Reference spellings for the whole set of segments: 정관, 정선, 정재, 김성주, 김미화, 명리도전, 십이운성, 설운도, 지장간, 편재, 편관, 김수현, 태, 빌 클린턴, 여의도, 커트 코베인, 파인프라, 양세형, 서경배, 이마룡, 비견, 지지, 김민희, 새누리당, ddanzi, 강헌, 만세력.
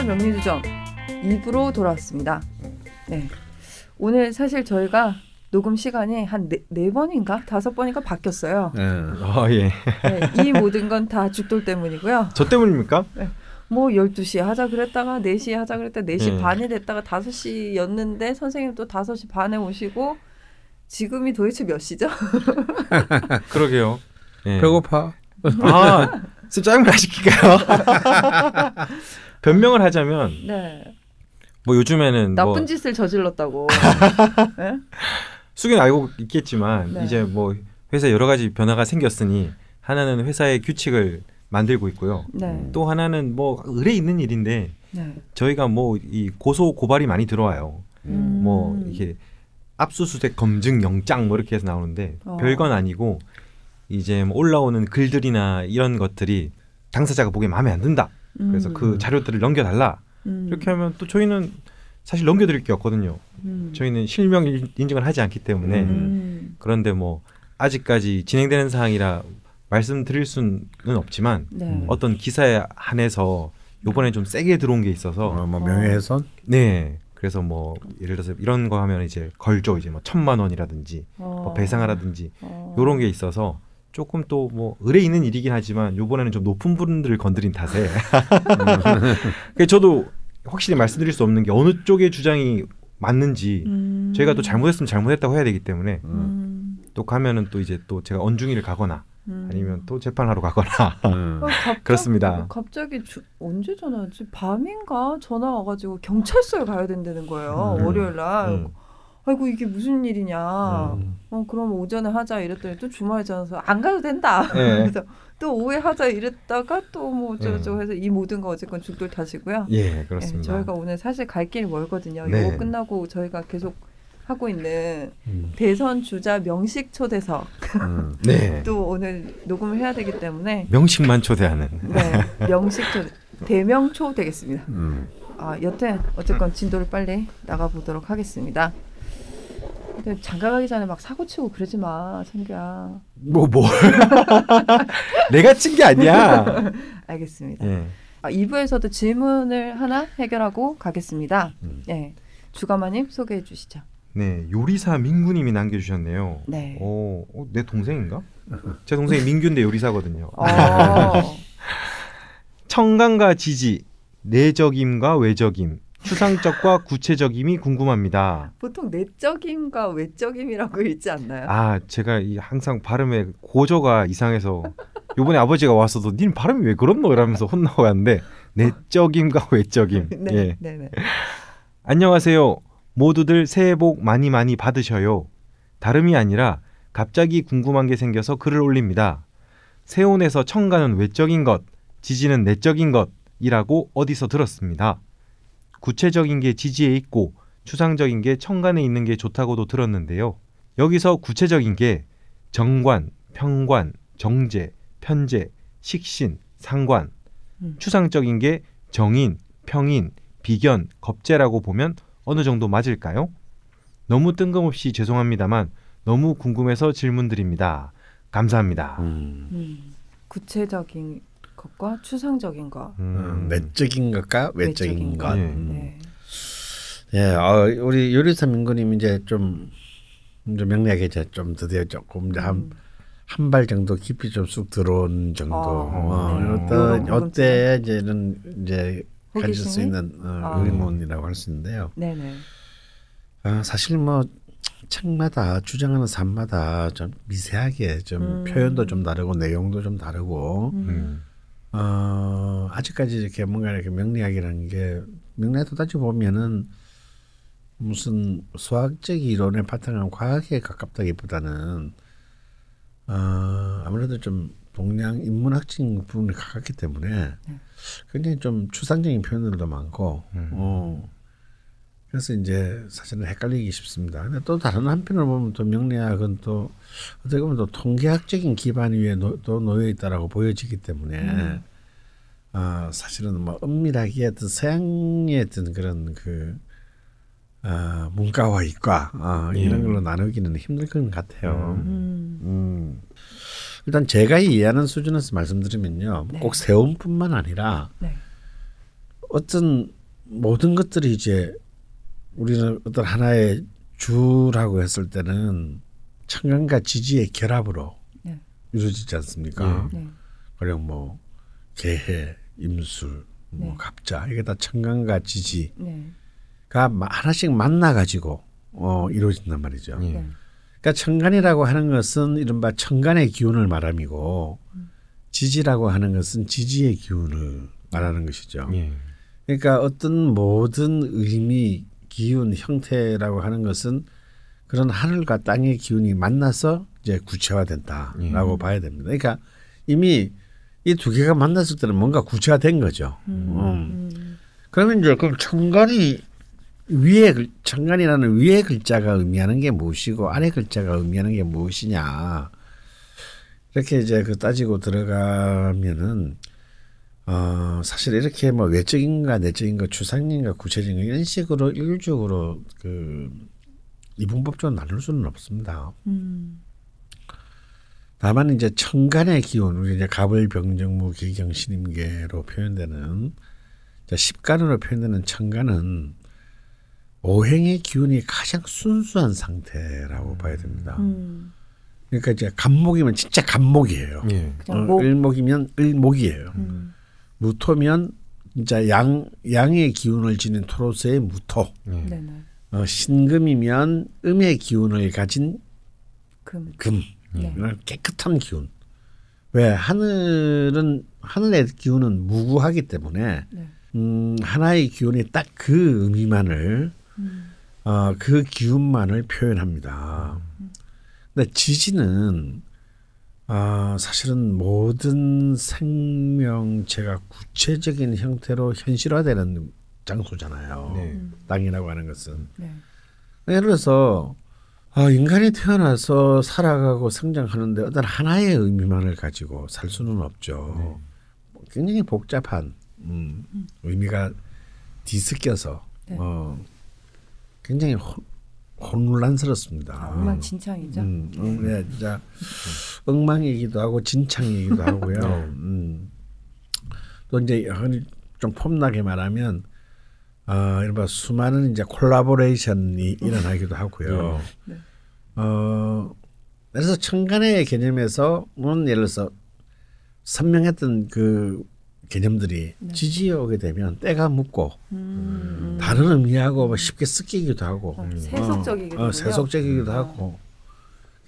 스페셜 명리도전 2부로 돌아왔습니다. 네. 오늘 사실 저희가 녹음 시간이 한 4번인가 5번인가 바뀌었어요. 예. 네, 이 모든 건 다 죽돌 때문이고요. 저 때문입니까? 네. 뭐 12시에 하자 그랬다가 4시에 하자 그랬다가 4시 반이 됐다가 5시였는데 선생님 또 5시 반에 오시고 지금이 도대체 몇 시죠? 그러게요. 예. 배고파. 아, 쌤 짜장면 아시킬까요? 변명을 하자면 네. 뭐 요즘에는 나쁜 뭐 짓을 저질렀다고 네? 수기는 알고 있겠지만 네. 이제 뭐 회사에 여러 가지 변화가 생겼으니 하나는 회사의 규칙을 만들고 있고요. 네. 또 하나는 뭐 의례 있는 일인데 네. 저희가 뭐 이 고소 고발이 많이 들어와요. 뭐 이게 압수수색 검증 영장 뭐 이렇게 해서 나오는데 별건 아니고 이제 뭐 올라오는 글들이나 이런 것들이 당사자가 보기에 마음에 안 든다. 그래서 그 자료들을 넘겨달라. 이렇게 하면 또 저희는 사실 넘겨드릴 게 없거든요. 저희는 실명 인증을 하지 않기 때문에 그런데 뭐 아직까지 진행되는 사항이라 말씀드릴 수는 없지만 네. 어떤 기사에 한해서 요번에 좀 세게 들어온 게 있어서 뭐 명예훼손? 네. 그래서 뭐 예를 들어서 이런 거 하면 이제 걸죠. 이제 뭐 10,000원 뭐 배상하라든지 요런 게 있어서 조금 또 뭐 의뢰 있는 일이긴 하지만 요번에는 좀 높은 분들을 건드린 탓에 저도 확실히 말씀드릴 수 없는 게 어느 쪽의 주장이 맞는지 저희가 또 잘못했으면 잘못했다고 해야 되기 때문에 또 가면은 또 이제 또 제가 언중이를 가거나 아니면 또 재판하러 가거나 그렇습니다. 갑자기 언제 전화했지? 밤인가 전화 와가지고 경찰서에 가야 된다는 거예요. 월요일날. 아이고 이게 무슨 일이냐. 그럼 오전에 하자 이랬더니 또 주말에 전화해서 안 가도 된다. 그래서 또 오후에 하자 이랬다가 또 뭐 어쩌고저쩌고 해서 이 모든 거 어쨌건 죽돌 탓이고요. 예, 그렇습니다. 예, 저희가 오늘 사실 갈 길이 멀거든요. 네. 이거 끝나고 저희가 계속 하고 있는 대선 주자 명식 초대석 네. 또 오늘 녹음을 해야 되기 때문에 명식만 초대하는 네, 명식 초대 대명초 되겠습니다. 아, 여튼 어쨌건 진도를 빨리 나가보도록 하겠습니다. 근데 장가 가기 전에 막 사고치고 그러지 마, 창규야. 뭘? 내가 친 게 아니야. 알겠습니다. 예. 아, 2부에서도 질문을 하나 해결하고 가겠습니다. 예. 주가마님 소개해 주시죠. 네, 요리사 민구님이 남겨주셨네요. 네. 내 동생인가? 제 동생이 민규인데 요리사거든요. 청강과 지지, 내적임과 외적임, 추상적과 구체적임이 궁금합니다. 보통 내적임과 외적임이라고 읽지 않나요? 아, 제가 이 항상 발음에 고저가 이상해서 요번에 아버지가 와서도 님 발음이 왜 그렇노? 이러면서 혼나고 왔는데 내적임과 외적임. 네, 예. 네. 안녕하세요. 모두들 새해 복 많이 많이 받으셔요. 다름이 아니라 갑자기 궁금한 게 생겨서 글을 올립니다. 세운에서 청가는 외적인 것, 지지는 내적인 것이라고 어디서 들었습니다. 구체적인 게 지지에 있고 추상적인 게 청간에 있는 게 좋다고도 들었는데요. 여기서 구체적인 게 정관, 편관, 정재, 편재, 식신, 상관, 추상적인 게 정인, 평인, 비견, 겁재라고 보면 어느 정도 맞을까요? 너무 뜬금없이 죄송합니다만 너무 궁금해서 질문드립니다. 감사합니다. 구체적인 것과 추상적인 것, 내적인 것과 외적인 것. 예, 우리 요리사 민구님 이제 좀 명리학에 이제 좀 드디어 조금 한 발 정도 깊이 좀 쑥 들어온 정도. 어때 이제는 가질 수 있는 의문이라고 할 수 있는데요. 네네. 사실 뭐 책마다 주장하는 사람마다 좀 미세하게 좀 표현도 좀 다르고 내용도 좀 다르고. 아직까지 이렇게 뭔가 이렇게 명리학이라는 게 명리학도 따지고 보면은 무슨 수학적 이론에 바탕한 과학에 가깝다기보다는 아무래도 좀 동양 인문학적인 부분에 가깝기 때문에 굉장히 좀 추상적인 표현들도 많고 그래서 이제 사실은 헷갈리기 쉽습니다. 근데 또 다른 한편으로 보면 또 명리학은 또 어떻게 보면 또 통계학적인 기반 위에 또 놓여 있다라고 보여지기 때문에 사실은 뭐 엄밀하게 어떤 서양의 어떤 그런 그 문과와 이과 이런 걸로 나누기는 힘들 것 같아요. 일단 제가 이해하는 수준에서 말씀드리면요, 네. 꼭 세운뿐만 아니라. 네. 어떤 모든 것들이 이제 우리는 어떤 하나의 주라고 했을 때는 천간과 지지의 결합으로 네. 이루어지지 않습니까? 네. 그리고 뭐 계해, 임술, 네. 뭐 갑자 이게 다 천간과 지지가 네. 하나씩 만나 가지고 이루어진단 말이죠. 네. 그러니까 천간이라고 하는 것은 이른바 천간의 기운을 말함이고 지지라고 하는 것은 지지의 기운을 말하는 것이죠. 네. 그러니까 어떤 모든 의미, 기운, 형태라고 하는 것은 그런 하늘과 땅의 기운이 만나서 이제 구체화된다라고 봐야 됩니다. 그러니까 이미 이 두 개가 만났을 때는 뭔가 구체화된 거죠. 그러면 이제 그럼 천간이 위에 천간이라는 위에 글자가 의미하는 게 무엇이고 아래 글자가 의미하는 게 무엇이냐 이렇게 이제 그 따지고 들어가면은. 사실 이렇게 뭐 외적인가 내적인가 추상인가 구체적인가 이런 식으로 일률적으로 그 이분법적으로 나눌 수는 없습니다. 다만 이제 천간의 기운 우리 이제 갑을병정무 기경신임계로 표현되는 십간으로 표현되는 천간은 오행의 기운이 가장 순수한 상태라고 봐야 됩니다. 그러니까 이제 갑목이면 진짜 갑목이에요. 예. 을목이면 을목이에요. 무토면 진짜 양의 기운을 지닌 토로서의 무토. 신금이면 음의 기운을 가진 금. 깨끗한 기운. 왜 하늘은 하늘의 기운은 무구하기 때문에 하나의 기운이 딱 그 의미만을 그 기운만을 표현합니다. 근데 지지는 사실은 모든 생명체가 구체적인 형태로 현실화되는 장소잖아요. 네. 땅이라고 하는 것은. 네. 예를 들어서 인간이 태어나서 살아가고 성장하는데 어떤 하나의 의미만을 가지고 살 수는 없죠. 네. 굉장히 복잡한 의미가 뒤섞여서 네. 굉장히 혼란스럽습니다. 엉망진창이죠. 네, 진짜 엉망이기도 하고 진창이기도 하고요. 또 이제 좀 폼나게 말하면 이른바 수많은 이제 콜라보레이션이 일어나기도 하고요. 네. 그래서 천간의 개념에서는 예를 들어서 선명했던 그 개념들이 네. 지지에 오게 되면 때가 묻고 다른 의미하고 쉽게 섞이기도 하고 세속적이기도, 세속적이기도 하고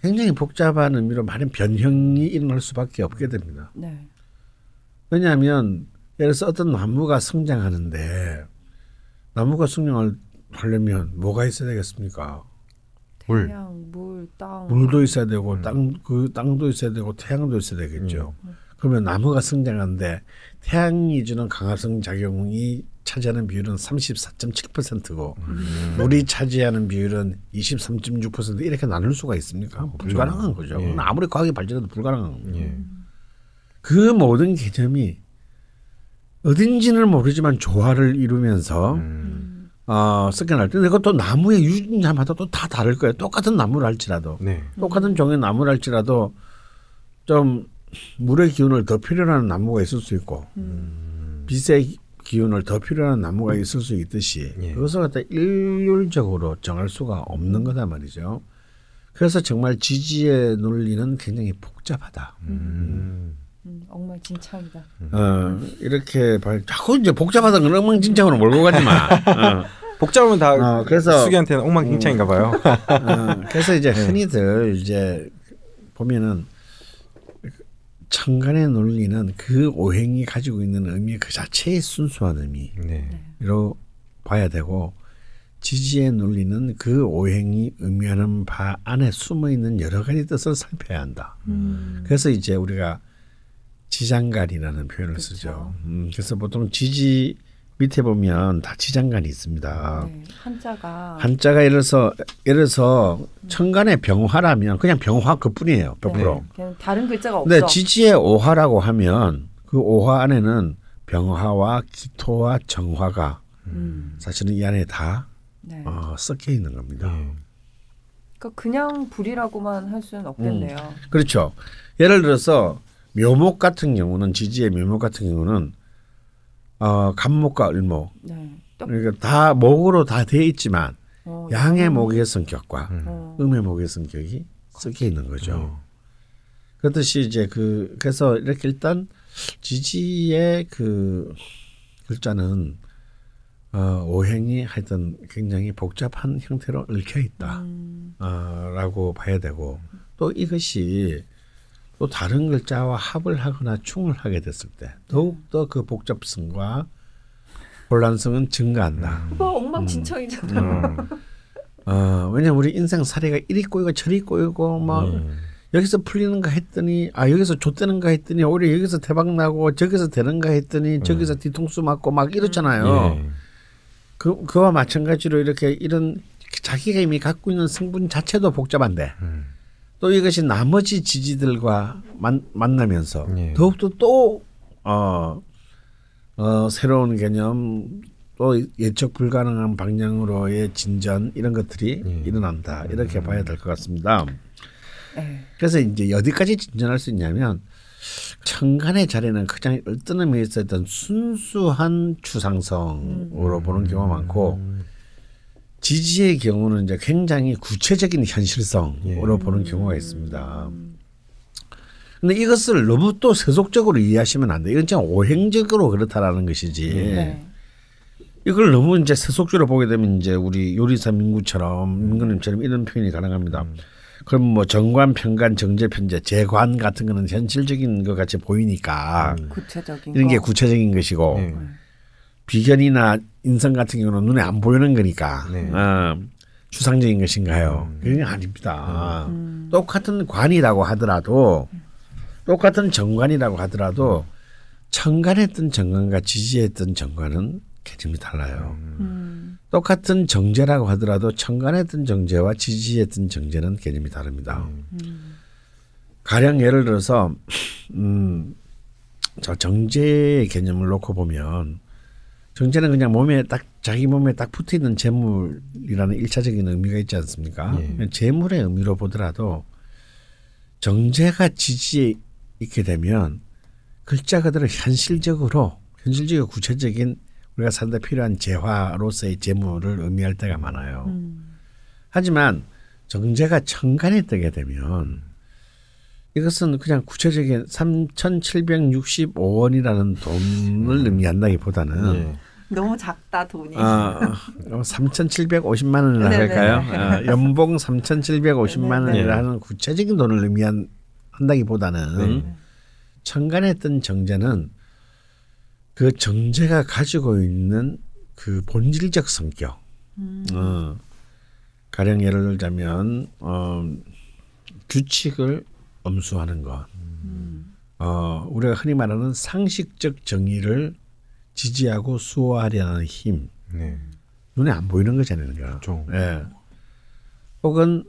굉장히 복잡한 의미로 많은 변형이 일어날 수밖에 없게 됩니다. 네. 왜냐하면 예를 들어서 어떤 나무가 성장하는데 나무가 성장하려면 뭐가 있어야 되겠습니까? 태양, 물, 땅. 물도 있어야 되고 땅도 있어야 되고 태양도 있어야 되겠죠. 그러면 나무가 성장하는데 태양이 주는 강화성 작용이 차지하는 비율은 34.7%고 물이 차지하는 비율은 23.6% 이렇게 나눌 수가 있습니까? 불가능한 거죠. 예. 아무리 과학이 발전해도 불가능한 겁니다. 예. 그 모든 개념이 어딘지는 모르지만 조화를 이루면서 섞여날 때 그것도 나무의 유전자마다 또 다 다를 거예요. 똑같은 나무를 할지라도 네. 똑같은 종의 나무를 할지라도 좀 물의 기운을 더 필요로 하는 나무가 있을 수 있고 빛의 기운을 더 필요로 하는 나무가 있을 수 있듯이 예. 그것을 갖다 일률적으로 정할 수가 없는 거다 말이죠. 그래서 정말 지지의 논리는 굉장히 복잡하다. 엉망진창이다. 이렇게 자꾸 이제 복잡하다는 건 엉망진창으로 몰고 가지 마. 복잡하면 다 그래서 수기한테는 엉망진창인가 봐요. 그래서 이제 흔히들 이제 보면은 천간의 논리는 그 오행이 가지고 있는 의미 그 자체의 순수한 의미로 네. 봐야 되고 지지의 논리는 그 오행이 의미하는 바 안에 숨어있는 여러 가지 뜻을 살펴야 한다. 그래서 이제 우리가 지장간이라는 표현을 그렇죠. 쓰죠. 그래서 보통 지지 밑에 보면 다 지장간이 있습니다. 네. 한자가 예를 들어서 천간의 병화라면 그냥 병화 그뿐이에요. 100%. 네. 그냥 다른 글자가 없어. 근데 지지의 오화라고 하면 그 오화 안에는 병화와 기토와 정화가 사실은 이 안에 다 네. 섞여 있는 겁니다. 그러니까 그냥 불이라고만 할 수는 없겠네요. 그렇죠. 예를 들어서 묘목 같은 경우는 지지의 묘목 같은 경우는 갑목과 을목. 네. 그러니까 다 목으로 다 돼 있지만 양의 목의 성격과 음의 목의 성격이 섞여 있는 거죠. 그렇듯이 이제 그래서 이렇게 일단 지지의 그 글자는 오행이 하여튼 굉장히 복잡한 형태로 얽혀 있다라고 봐야 되고, 또 이것이 또 다른 글자와 합을 하거나 충을 하게 됐을 때 더욱더 그 복잡성과 혼란성은 증가한다. 뭐 엉망진창이잖아. 왜냐면 우리 인생 사례가 이리 꼬이고 저리 꼬이고 막 여기서 풀리는가 했더니 여기서 좆되는가 했더니 오히려 여기서 대박나고 저기서 되는가 했더니 저기서 뒤통수 맞고 막 이렇잖아요. 예. 그와 마찬가지로 이렇게 이런 자기가 이미 갖고 있는 성분 자체도 복잡한데 또 이것이 나머지 지지들과 만나면서 예. 더욱더 또 새로운 개념 또 예측 불가능한 방향으로의 진전 이런 것들이 일어난다 이렇게 봐야 될 것 같습니다. 그래서 이제 어디까지 진전할 수 있냐면 천간의 자리는 그냥 어떤 의미에서 있던 순수한 추상성으로 보는 경우가 많고 지지의 경우는 이제 굉장히 구체적인 현실성으로 보는 경우가 있습니다. 근데 이것을 너무 또 세속적으로 이해하시면 안 돼. 이건 그냥 오행적으로 그렇다라는 것이지. 네. 이걸 너무 이제 세속적으로 보게 되면 이제 우리 요리사 민구님처럼 이런 표현이 가능합니다. 그럼 뭐 정관, 편관, 정재, 편재, 재관 같은 거는 현실적인 것 같이 보이니까 구체적인 이런 게 구체적인 것이고 비견이나 인성 같은 경우는 눈에 안 보이는 거니까 추상적인 것인가요? 그게 아닙니다. 똑같은 관이라고 하더라도 똑같은 정관이라고 하더라도 천간했던 정관과 지지했던 정관은 개념이 달라요. 똑같은 정제라고 하더라도 천간했던 정제와 지지했던 정제는 개념이 다릅니다. 가령 예를 들어서 저 정제의 개념을 놓고 보면 정제는 그냥 몸에 딱 자기 몸에 딱 붙어 있는 재물이라는 일차적인 의미가 있지 않습니까? 예. 재물의 의미로 보더라도 정제가 지지에 있게 되면 글자 그대로 현실적이고 구체적인 우리가 사는데 필요한 재화로서의 재물을 의미할 때가 많아요. 하지만 정제가 천간에 뜨게 되면 이것은 그냥 구체적인 3,765원이라는 돈을 의미한다기보다는 너무 작다 돈이. 3,750만 원이라 할까요? 연봉 3,750만 원이라는 구체적인 돈을 의미한다기보다는 천간에 뜬 정제는 그 정제가 가지고 있는 그 본질적 성격. 가령 예를 들자면 규칙을 엄수하는 것. 우리가 흔히 말하는 상식적 정의를 지지하고 수호하려는 힘. 눈에 안 보이는 거잖아요. 그렇죠. 예. 혹은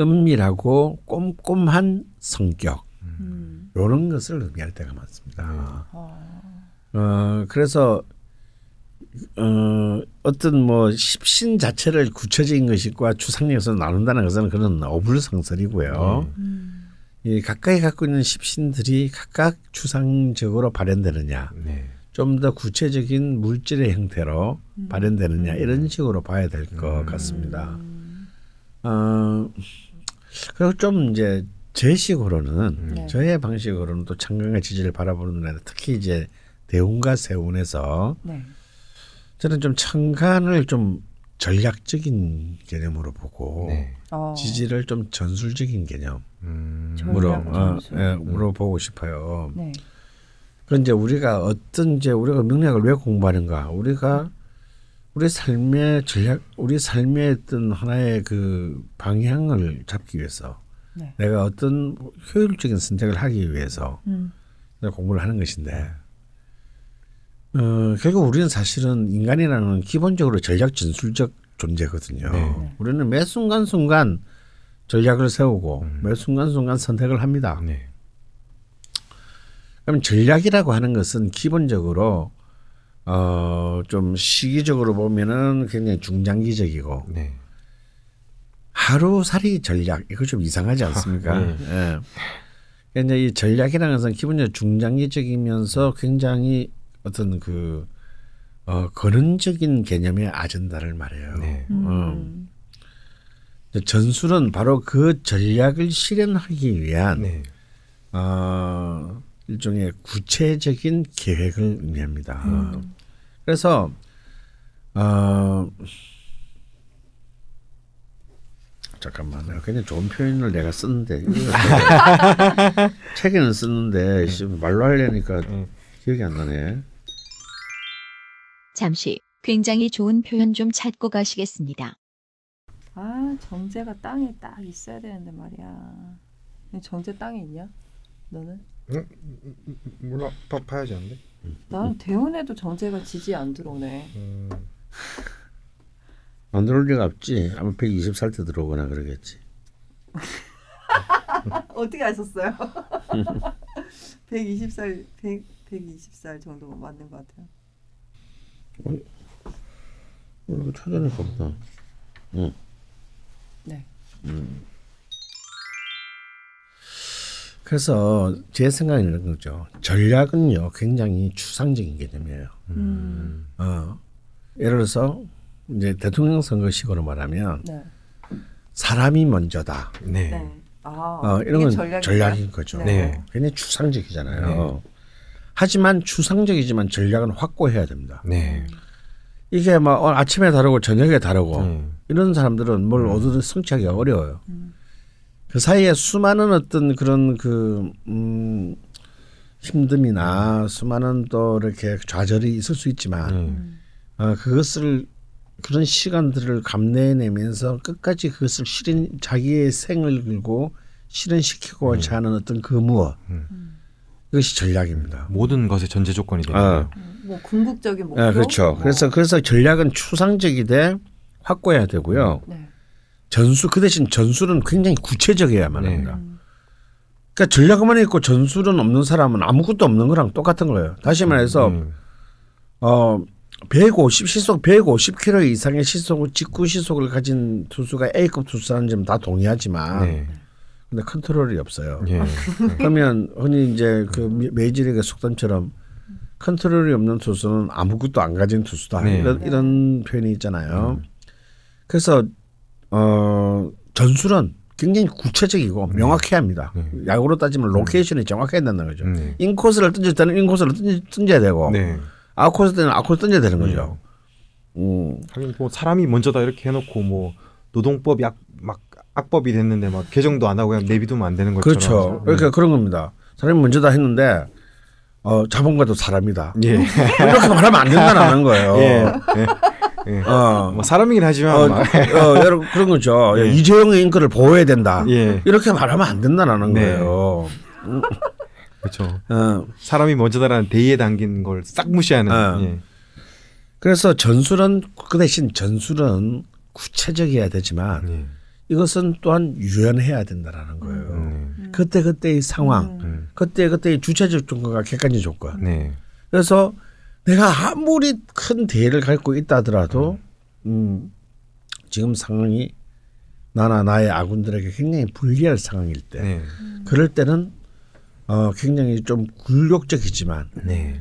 은밀하고 꼼꼼한 성격. 이런 것을 의미할 때가 많습니다. 그래서 어떤 뭐 십신 자체를 구체적인 것과 추상력에서 나눈다는 것은 그런 어불성설이고요. 이 각각이 갖고 있는 십신들이 각각 추상적으로 발현되느냐, 좀 더 구체적인 물질의 형태로 발현되느냐 이런 식으로 봐야 될 것 같습니다. 그리고 좀 이제 제 식으로는 저의 방식으로는 또 천간과 지지를 바라보는 데는 특히 이제 대운과 세운에서 저는 좀 천간을 좀 전략적인 개념으로 보고 지지를 좀 전술적인 개념으로 보고 싶어요. 그런데 이제 우리가 우리가 명략을 왜 공부하는가? 우리 삶의 전략, 우리 삶의 어떤 하나의 그 방향을 잡기 위해서. 내가 어떤 효율적인 선택을 하기 위해서 공부를 하는 것인데 결국 우리는 사실은 인간이라는 기본적으로 전략 전술적 존재거든요. 우리는 매 순간순간 전략을 세우고 매 순간순간 선택을 합니다. 그럼 전략이라고 하는 것은 기본적으로 좀 시기적으로 보면은 굉장히 중장기적이고 하루살이 전략 이거 좀 이상하지 않습니까? 그러니까 이 전략이라는 것은 기본적으로 중장기적이면서 굉장히 어떤 그 거른적인 개념의 아젠다를 말해요. 네. 전술은 바로 그 전략을 실현하기 위한 네. 일종의 구체적인 계획을 의미합니다. 그래서 잠깐만요. 굉장히 좋은 표현을 내가 쓰는데 책에는 쓰는데 말로 하려니까 기억이 안 나네. 잠시 굉장히 좋은 표현 좀 찾고 가시겠습니다. 아, 정재가 땅에 딱 있어야 되는데 말이야. 정재 땅에 있냐? 너는? 몰라. 봐야지 안 돼? 나는 대운에도 정재가 지지 안 들어오네. 안 들어올 리가 없지. 아마 120살 때 들어오거나 그러겠지. 어떻게 아셨어요? 120살 정도 맞는 것 같아요. 이거 찾아낼 거 없다. 응. 네. 그래서 제 생각은 이런 거죠. 전략은요 굉장히 추상적인 개념이에요. 예를 들어서 이제 대통령 선거식으로 말하면 네. 사람이 먼저다. 네. 네. 아, 이런 건 전략인 거죠. 네. 네. 굉장히 추상적이잖아요. 네. 하지만 추상적이지만 전략은 확고해야 됩니다. 네. 이게 막 아침에 다르고 저녁에 다르고 이런 사람들은 뭘 얻어든 성취하기가 어려워요. 그 사이에 수많은 어떤 그런 그 힘듦이나 수많은 또 이렇게 좌절이 있을 수 있지만 그것을 그런 시간들을 감내해내면서 끝까지 그것을 실현 자기의 생을 걸고 실현시키고자 하는 어떤 그 무엇 이것이 전략입니다. 모든 것의 전제 조건이 되나요? 뭐 궁극적인 목표. 네, 그렇죠. 뭐. 그래서 전략은 추상적이되 확고해야 되고요. 네. 전술 그 대신 전술은 굉장히 구체적이어야만 합니다. 네. 그러니까 전략만 있고 전술은 없는 사람은 아무것도 없는 거랑 똑같은 거예요. 다시 말해서 150시속 150km 이상의 시속을 직구 시속을 가진 투수가 A급 투수라는 점 다 동의하지만. 네. 근데 컨트롤이 없어요. 예. 그러면 흔히 이제 그 메이저리그 속담처럼 컨트롤이 없는 투수는 아무것도 안 가진 투수다. 네. 이런 표현이 있잖아요. 그래서 전술은 굉장히 구체적이고 명확해야 합니다. 야구로 따지면 로케이션이 정확해야 된다는 거죠. 인코스를 던질 때는 인코스를 던져야 되고 네. 아웃코스 때는 아웃코스 던져야 되는 거죠. 하긴 뭐 사람이 먼저다 이렇게 해놓고 뭐 노동법 약 막 악법이 됐는데 막 개정도 안 하고 그냥 내비두면 안 되는 것처럼. 그렇죠. 그러니까 그런 겁니다. 사람이 먼저다 했는데 자본가도 사람이다. 예. 이렇게 말하면 안 된다는 거예요. 예. 예. 뭐 사람이긴 하지만 그런 거죠. 예. 이재용의 인권을 보호해야 된다. 예. 이렇게 말하면 안 된다는 네. 거예요. 그렇죠. 사람이 먼저다라는 대의에 담긴 걸 싹 무시하는. 예. 그래서 전술은 그 대신 전술은 구체적이어야 되지만. 예. 이것은 또한 유연해야 된다라는 거예요. 그때그때의 상황, 그때그때의 주체적 조건과 객관적 조건. 네. 그래서 내가 아무리 큰 대의를 갖고 있다 하더라도 지금 상황이 나나 나의 아군들에게 굉장히 불리할 상황일 때 네. 그럴 때는 굉장히 좀 굴욕적이지만 네.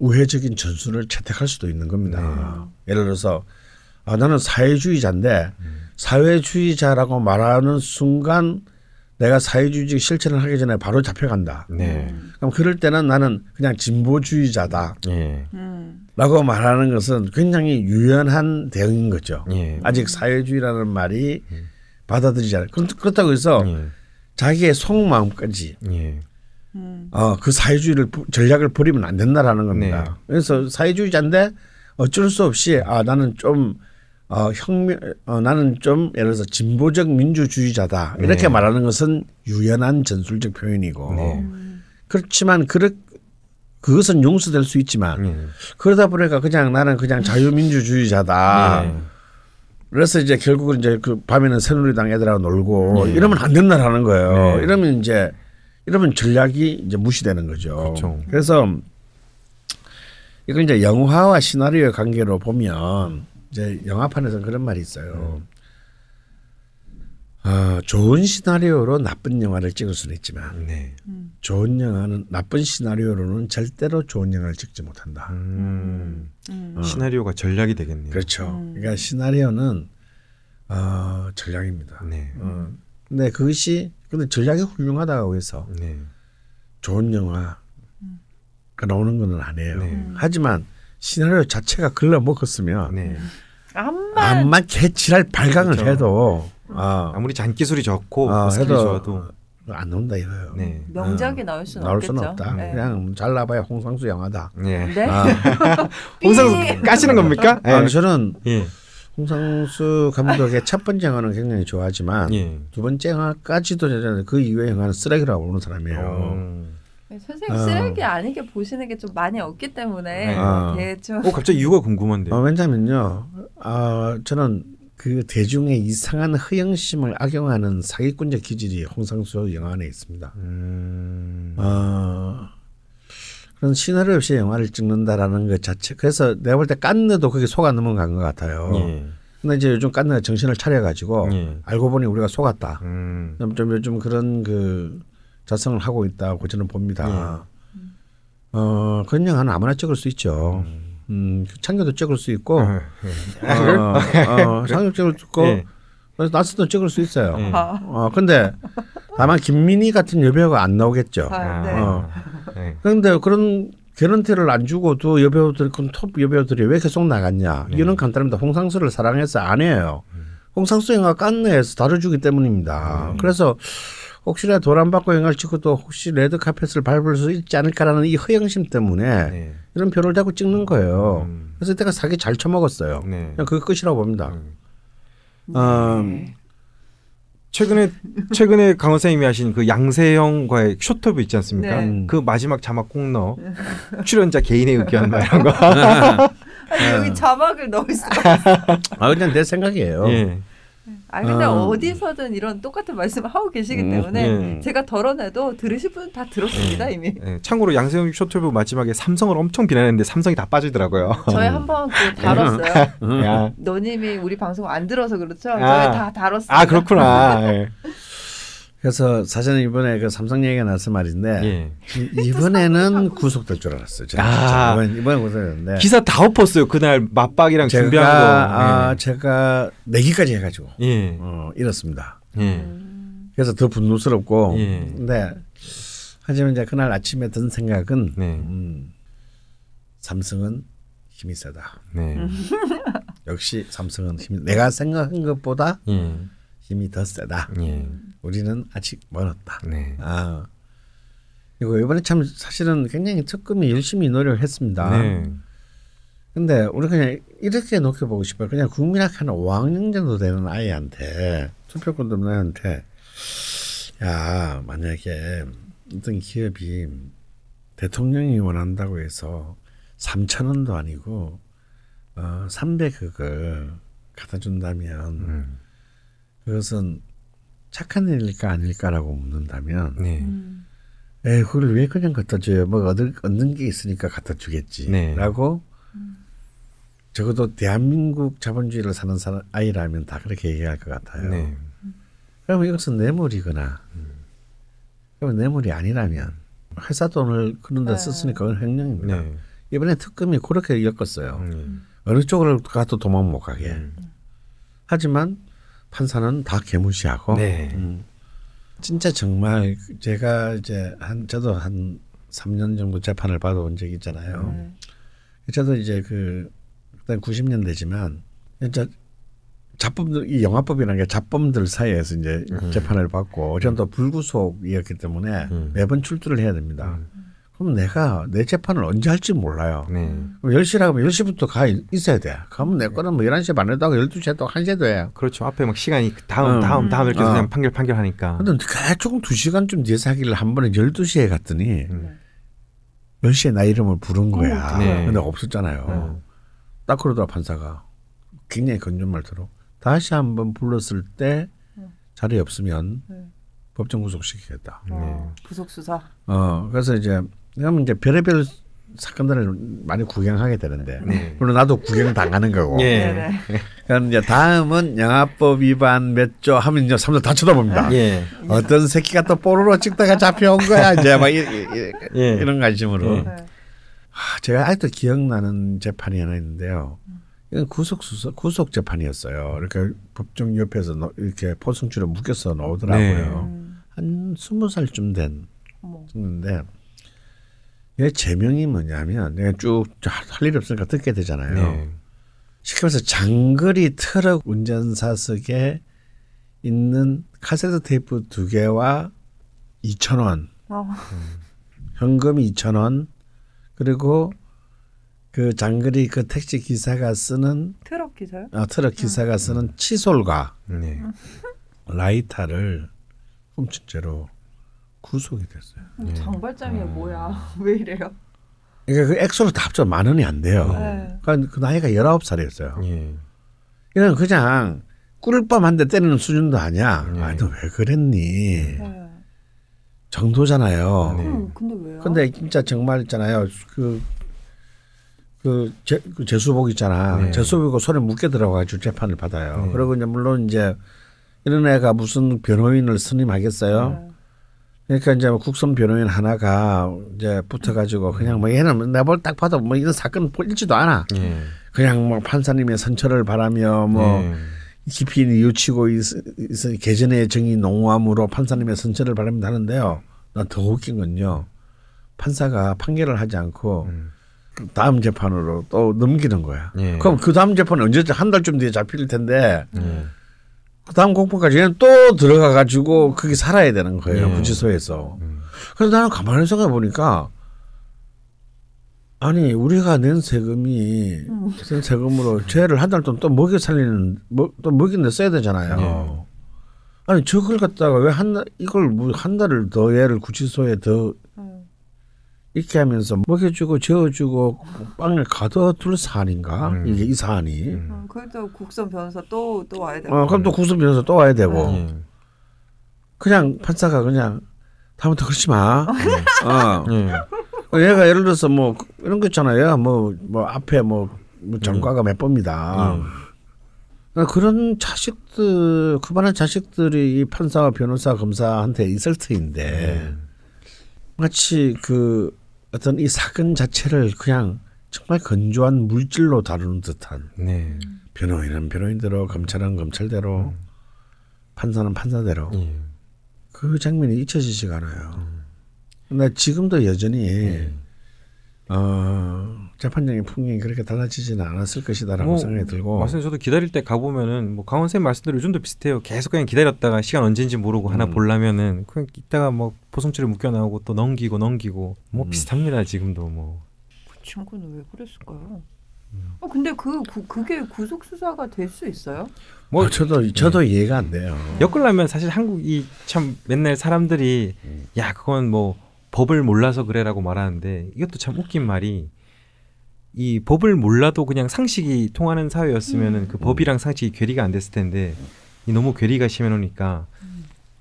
우회적인 전술을 채택할 수도 있는 겁니다. 네. 예를 들어서 나는 사회주의자인데 사회주의자라고 말하는 순간 내가 사회주의 실천을 하기 전에 바로 잡혀간다. 네. 그럼 그럴 때는 나는 그냥 진보주의자다. 네. 라고 말하는 것은 굉장히 유연한 대응인 거죠. 네. 아직 사회주의라는 말이 받아들이지 않아요. 그렇다고 해서 자기의 속마음까지 네. 그 사회주의를 전략을 버리면 안 된다라는 겁니다. 네. 그래서 사회주의자인데 어쩔 수 없이 나는 좀 나는 좀 예를 들어서 진보적 민주주의자다 이렇게 네. 말하는 것은 유연한 전술적 표현이고 네. 그렇지만 그것은 용서될 수 있지만 그러다 보니까 그냥 나는 그냥 자유민주주의자다. 네. 그래서 이제 결국은 이제 그 밤에는 새누리당 애들하고 놀고 네. 이러면 안 된다라는 거예요. 네. 이러면 전략이 이제 무시되는 거죠. 그렇죠. 그래서 이건 이제 영화와 시나리오의 관계로 보면. 이제 영화판에서는 그런 말이 있어요. 좋은 시나리오로 나쁜 영화를 찍을 수는 있지만 네. 좋은 영화는 나쁜 시나리오로는 절대로 좋은 영화를 찍지 못한다. 시나리오가 전략이 되겠네요. 그렇죠. 그러니까 시나리오는 전략입니다. 네. 근데 그것이 근데 전략이 훌륭하다고 해서 네. 좋은 영화가 나오는 건 아니에요. 네. 하지만 시나리오 자체가 글러먹었으면 네. 암만 개치랄 발광을 그렇죠. 해도 아무리 잔기술이 좋고 스킬이 좋아도 안 나온다 이거예요. 네. 명작이 나올 수는 없다. 네. 그냥 잘 나봐야 홍상수 영화다. 네. 네? 홍상수 까시는 겁니까? 네. 저는 네. 홍상수 감독의 첫 번째 영화는 굉장히 좋아하지만 네. 두 번째 영화까지도 그 이후의 영화는 쓰레기라고 보는 사람이에요. 선생님 쓰레기 아니게 보시는 게 좀 많이 없기 때문에 예, 좀. 갑자기 이유가 궁금한데요. 왜냐면요. 저는 그 대중의 이상한 허영심을 악용하는 사기꾼적 기질이 홍상수 영화 안에 있습니다. 그런 시나리오 없이 영화를 찍는다라는 것 자체. 그래서 내가 볼 때 깐느도 그게 속아 넘어간 것 같아요. 예. 근데 이제 요즘 깐느가 정신을 차려가지고 예. 알고 보니 우리가 속았다. 좀 요즘 그런 그 자성을 하고 있다고 저는 봅니다. 예. 그런 영화는 아무나 찍을 수 있죠. 창규도 찍을 수 있고, 창규 찍을 수 있고, 나스도 찍을 수 있어요. 예. 근데 다만 김민희 같은 여배우가 안 나오겠죠. 네. 그런데 그런 개런티를 안 주고도 여배우들, 그럼 톱 여배우들이 왜 계속 나갔냐? 네. 이유는 간단합니다. 홍상수를 사랑해서 아니에요. 홍상수 영화 깐느에서 다뤄주기 때문입니다. 그래서 혹시나 돈 안 받고 영화를 찍어도 혹시 레드 카펫을 밟을 수 있지 않을까라는 이 허영심 때문에 네. 이런 변을 대고 찍는 거예요. 그래서 이때가 사기 잘 쳐먹었어요. 네. 그냥 그게 끝이라고 봅니다. 최근에 강원 선생님이 하신 그 양세형과의 쇼터뷰 있지 않습니까? 네. 그 마지막 자막 꼭 넣어. 출연자 개인의 의견 막 이런 거. 아니, 여기 자막을 넣을 수가 없어. 그냥 내 생각이에요. 예. 근데 어디서든 이런 똑같은 말씀을 하고 계시기 때문에 예. 제가 덜어내도 들으실 분은 다 들었습니다. 예. 이미. 예. 참고로 양세형 쇼트뷰 마지막에 삼성을 엄청 비난했는데 삼성이 다 빠지더라고요. 저희 한번 다뤘어요. 너님이 우리 방송 안 들어서 그렇죠? 저희 다 다뤘어요. 그렇구나. 예. 그래서 사실은 이번에 그 삼성 얘기가 나서 말인데 예. 이번에는 구속될 줄 알았어요. 이번에 구속됐는데 기사 다 엎었어요. 그날 맞박이랑 준비한 거. 예. 제가 내기까지 해가지고 예. 이렇습니다. 예. 그래서 더 분노스럽고. 예. 근데 하지만 이제 그날 아침에 든 생각은 네. 삼성은 힘이 세다. 네. 역시 삼성은 힘이. 내가 생각한 것보다 힘이 더 세다. 예. 우리는 아직 멀었다. 네. 그리고 이번에 참 사실은 굉장히 특검이 열심히 노력을 했습니다. 네. 근데 우리 그냥 이렇게 놓여보고 싶어요. 그냥 국민학 한 5학년 정도 되는 아이한테 투표권 없는 아이한테 야 만약에 어떤 기업이 대통령이 원한다고 해서 3,000원도 아니고 300억을 갖다 준다면 그것은 착한 일일까 아닐까라고 묻는다면 네. 에이 그걸 왜 그냥 갖다 줘요. 뭐 얻는 게 있으니까 갖다 주겠지 네. 라고 적어도 대한민국 자본주의를 사는 사람, 아이라면 다 그렇게 얘기할 것 같아요. 네. 그럼 이것은 뇌물이거나 그러면 뇌물이 아니라면 회사 돈을 그런 데 썼으니까 그건 횡령입니다. 네. 이번에 특검이 그렇게 엮었어요. 어느 쪽으로 가도 도망 못 가게. 하지만 판사는 다 개무시하고 네. 진짜 정말 제가 이제 저도 한 3년 정도 재판을 받아온 적이 있잖아요. 저도 이제 그때 90년대지만 이제 잡범들 이 영화법이라는 게 잡범들 사이에서 이제 재판을 받고 저는 또 불구속이었기 때문에 매번 출두를 해야 됩니다. 그럼 내가 내 재판을 언제 할지 몰라요. 그럼 10시라고 하면 10시부터 가 있어야 돼. 그러면 내 거는 뭐 11시에 반에도 하고 12시에 또 1시에도 해. 그렇죠. 앞에 막 시간이 다음 이렇게 그냥 판결 하니까. 근데 조금 2시간쯤 뒤에서 하기를 한 번에 12시에 갔더니 10시에 나 이름을 부른 거야. 근데 없었잖아요. 딱 그러더라 판사가. 굉장히 건전말투로. 다시 한번 불렀을 때 자리에 없으면 법정 구속시키겠다. 구속 수사. 그래서 이제 그러면 이제 별의별 사건들을 많이 구경하게 되는데 네. 물론 나도 구경 당하는 거고. 네. 그러니까 이제 다음은 영화법 위반 몇 조 하면 이제 사람들 다 쳐다봅니다. 네. 어떤 새끼가 또 뽀로로 찍다가 잡혀온 거야 이제 막 이런 관심으로. 네. 제가 아직도 기억나는 재판이 하나 있는데요. 이건 구속 재판이었어요. 그러니까 법정 옆에서 이렇게 포승줄에 묶여서 나오더라고요. 네. 한 20살쯤 된 친구인데 얘 제명이 뭐냐면 내가 쭉 할 일이 없으니까 듣게 되잖아요. 네. 쉽게 말해서 장거리 트럭 운전사석에 있는 카세트 테이프 2개와 2,000원 현금 2,000원 그리고 그 장거리 그 택시 기사가 쓰는 트럭 기사요? 아 트럭 기사가 쓰는 칫솔과 네. 라이터를 훔친 채로 구속이 됐어요. 장발장이 뭐야? 왜 이래요? 그러니까 그 액수로 다 합쳐 10,000원이 안 돼요. 네. 그러니까 그 나이가 19살이었어요. 네. 이건 그냥 꿀밤 한 대 때리는 수준도 아니야. 네. 아니 너 왜 그랬니? 네. 정도잖아요. 네. 근데 왜요? 근데 진짜 정말 있잖아요. 그 제수복 있잖아. 네. 제수복이 손에 묶여 들어가지고 재판을 받아요. 네. 그리고 이제 물론 이제 이런 애가 무슨 변호인을 선임하겠어요? 네. 그러니까 이제 국선 변호인 하나가 이제 붙어가지고 그냥 뭐 얘는 내가 뭘 딱 봐도 뭐 이런 사건은 보일지도 않아. 예. 그냥 뭐 판사님의 선처를 바라며 뭐 예. 깊이 뉘우치고 개전의 정의 농후함으로 판사님의 선처를 바랍니다 하는데요. 난 더 웃긴 건요. 판사가 판결을 하지 않고 다음 재판으로 또 넘기는 거야. 예. 그럼 그 다음 재판은 언제쯤 한 달쯤 뒤에 잡힐 텐데. 예. 그 다음 공판까지는 또 들어가가지고 거기 살아야 되는 거예요. 구치소에서. 그래서 나는 가만히 생각해보니까 아니 우리가 낸 세금이 낸 세금으로 죄를 한 달 동안 또 먹여 살리는 또 먹인데 써야 되잖아요. 네. 아니 저걸 갖다가 왜 한 달 이걸 뭐 한 달을 더 얘를 구치소에 더 이렇게 하면서 먹여주고 재워주고 빵을 가둬둘 사안인가 이게 이 사안이. 그래도 국선 변호사 또 와야 되고. 그럼 또 국선 변호사 또 와야 되고. 그냥 판사가 그냥 다음부터 그러지 마. 얘가 예를 들어서 뭐 이런 거 있잖아요. 뭐 앞에 뭐 전과가 몇 번입니다. 그런 자식들 그만한 자식들이 이 판사와 변호사 검사한테 있을 터인데. 마치 그 어떤 이 사건 자체를 그냥 정말 건조한 물질로 다루는 듯한 네. 변호인은 변호인대로 검찰은 검찰대로 판사는 판사대로 그 장면이 잊혀지지가 않아요. 근데 지금도 여전히 재판장의 풍경이 그렇게 달라지지는 않았을 것이다라고 생각이 들고 맞습니다. 저도 기다릴 때 가보면은 뭐 강원 선생님 말씀대로 요즘도 비슷해요. 계속 그냥 기다렸다가 시간 언제인지 모르고 하나 보려면은 그냥 이따가 뭐 보성줄에 묶여 나오고 또 넘기고 뭐 비슷합니다. 지금도 뭐 그 친구는 왜 그랬을까요? 근데 그게 구속 수사가 될 수 있어요? 뭐 저도 이해가 안 돼요. 엮으려면 사실 한국이 참 맨날 사람들이 야 그건 뭐 법을 몰라서 그래라고 말하는데 이것도 참 웃긴 말이 이 법을 몰라도 그냥 상식이 통하는 사회였으면은 그 법이랑 상식이 괴리가 안 됐을 텐데 이 너무 괴리가 심해놓으니까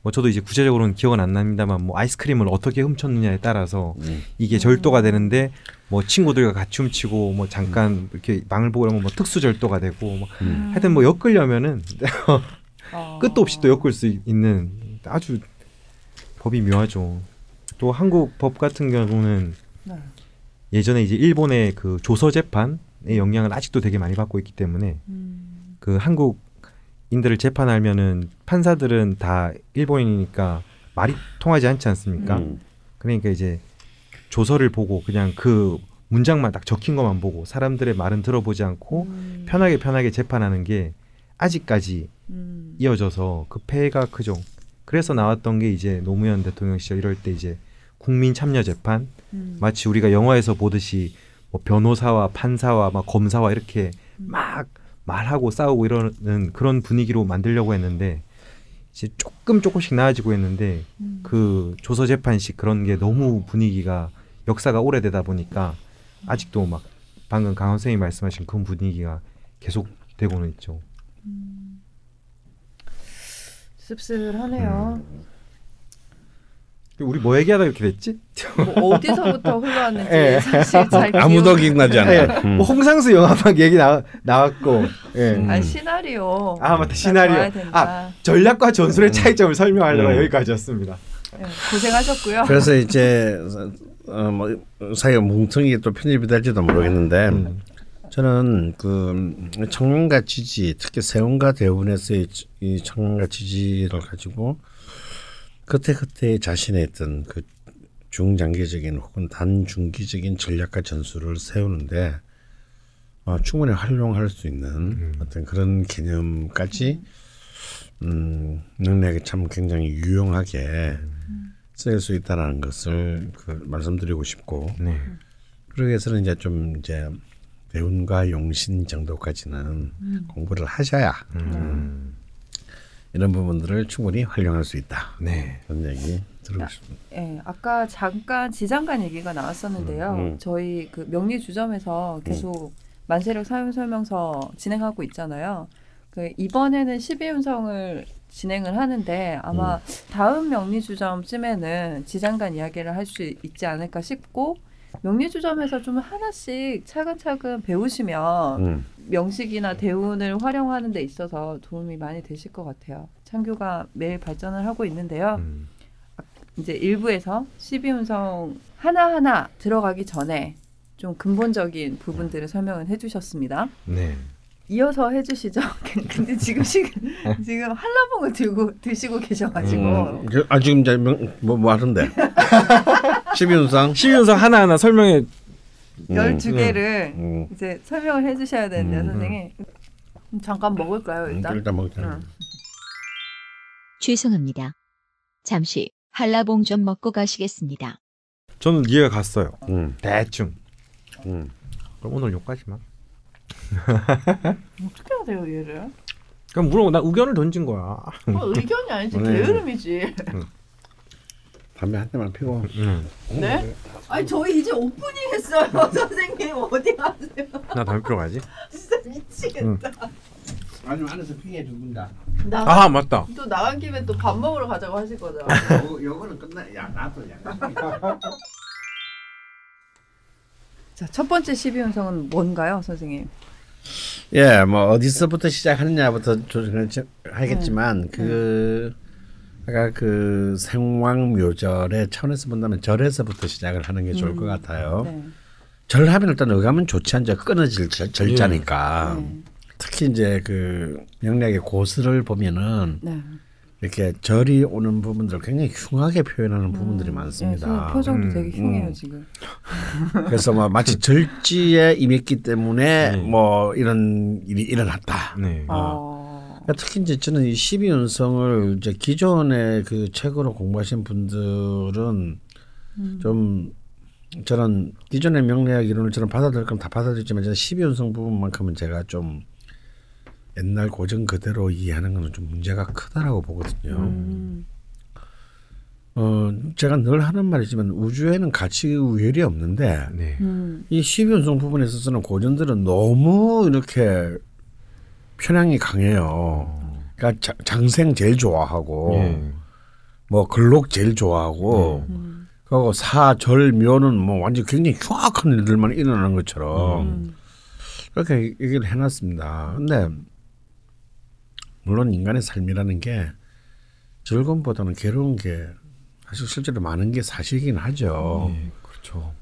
뭐 저도 이제 구체적으로는 기억은 안 납니다만 뭐 아이스크림을 어떻게 훔쳤느냐에 따라서 이게 절도가 되는데 뭐 친구들과 같이 훔치고 뭐 잠깐 이렇게 망을 보고 하면 뭐 특수 절도가 되고 뭐 하여튼 뭐 엮으려면은 끝도 없이 또 엮을 수 있는 아주 법이 묘하죠. 또 한국 법 같은 경우는 네. 예전에 이제 일본의 그 조서 재판의 영향을 아직도 되게 많이 받고 있기 때문에 그 한국인들을 재판하면은 판사들은 다 일본인이니까 말이 통하지 않지 않습니까? 그러니까 이제 조서를 보고 그냥 그 문장만 딱 적힌 것만 보고 사람들의 말은 들어보지 않고 편하게 재판하는 게 아직까지 이어져서 그 폐해가 크죠. 그래서 나왔던 게 이제 노무현 대통령 시절 이럴 때 이제 국민 참여 재판 마치 우리가 영화에서 보듯이 뭐 변호사와 판사와 막 검사와 이렇게 막 말하고 싸우고 이러는 그런 분위기로 만들려고 했는데 이제 조금씩 나아지고 했는데 그 조서 재판식 그런 게 너무 분위기가 역사가 오래되다 보니까 아직도 막 방금 강원 선생님이 말씀하신 그런 분위기가 계속 되고는 있죠. 씁쓸하네요. 우리 뭐 얘기하다 이렇게 됐지? 뭐 어디서부터 흘러왔는지 네. 사실 잘 아무도 기억나지 않아요. 뭐 홍상수 영화만 얘기 나왔고 예. 아니, 시나리오. 아 맞다 시나리오. 아 전략과 전술의 차이점을 설명하려고 여기까지였습니다. 네, 고생하셨고요. 그래서 이제 뭐 사이가 뭉텅이게 또 편집이 될지도 모르겠는데 저는 그 청년과 지지 특히 세운과 대운에서의 이 청년과 지지를 가지고. 그때 자신의 어떤 그 중장기적인 혹은 단중기적인 전략과 전술을 세우는데 충분히 활용할 수 있는 어떤 그런 개념까지 능력이 참 굉장히 유용하게 쓰일 수 있다는 것을 그 말씀드리고 싶고 네. 그러기 위해서는 이제 좀 이제 배운과 용신 정도까지는 공부를 하셔야. 이런 부분들을 충분히 활용할 수 있다. 네, 그런 얘기 들으고 싶습니다. 네, 아까 잠깐 지장간 얘기가 나왔었는데요. 저희 그 명리 주점에서 계속 만세력 사용 설명서 진행하고 있잖아요. 그 이번에는 12운성을 진행을 하는데 아마 다음 명리 주점쯤에는 지장간 이야기를 할 수 있지 않을까 싶고 명리 주점에서 좀 하나씩 차근차근 배우시면. 명식이나 대운을 활용하는 데 있어서 도움이 많이 되실 것 같아요. 창규가 매일 발전을 하고 있는데요. 이제 일부에서 12운성 하나하나 들어가기 전에 좀 근본적인 부분들을 설명을 해주셨습니다. 네. 이어서 해주시죠. 근데 지금 지금 한라봉을 들고 드시고 계셔가지고. 아 지금 이제 뭐 하는데? 12운성 하나하나 설명해. 12개를 이제 설명을 해주셔야 되는데 선생님 잠깐 먹을까요 일단 먹자. 죄송합니다. 잠시 한라봉 좀 먹고 가시겠습니다. 저는 이해가 갔어요. 대충. 그럼 오늘 여기까지만. 어떻게 해야 돼요 얘를? 그럼 물어 나 의견을 던진 거야. 의견이 아니지 게으름이지. 담배 한 대만 피고. 네? 아니 저희 이제 오프닝 했어요. 선생님 어디 가세요? 나 담배 피러 가지? 진짜 미치겠다. 아니면 안에서 피해 죽는다. 아 맞다. 또 나간 김에 또 밥 먹으러 가자고 하실 거잖아. 요거는 끝나야 나도 야. 자, 첫 번째 12운성은 뭔가요, 선생님? 예, 뭐 어디서부터 시작하느냐부터 조정을 하겠지만 아까 그 생왕묘절의 차원에서 본다면 절에서부터 시작을 하는 게 좋을 것 같아요. 네. 절하면 일단 어감은 좋지 않죠. 끊어질 절자니까. 네. 특히 이제 그 명리학의 고수를 보면은 이렇게 절이 오는 부분들 굉장히 흉하게 표현하는 부분들이 많습니다. 네, 표정도 되게 흉해요 지금. 그래서 뭐 마치 절지에 임했기 때문에 뭐 이런 일이 일어났다. 네. 특히 이제 저는 이 12운성을 이제 기존의 그 책으로 공부하신 분들은 좀 저는 기존의 명리학 이론을 저는 받아들일 건 다 받아들였지만 저는 12운성 부분만큼은 제가 좀 옛날 고전 그대로 이해하는 건 좀 문제가 크다라고 보거든요. 제가 늘 하는 말이지만 우주에는 가치 우열이 없는데 이 12운성 부분에 있어서는 고전들은 너무 이렇게 편향이 강해요. 그러니까 장생 제일 좋아하고 뭐 글록 제일 좋아하고 그리고 사절 묘는 뭐 완전 굉장히 흉악한 일들만 일어나는 것처럼 그렇게 얘기를 해놨습니다. 근데 물론 인간의 삶이라는 게 즐거움보다는 괴로운 게 사실 실제로 많은 게 사실이긴 하죠. 네, 그렇죠.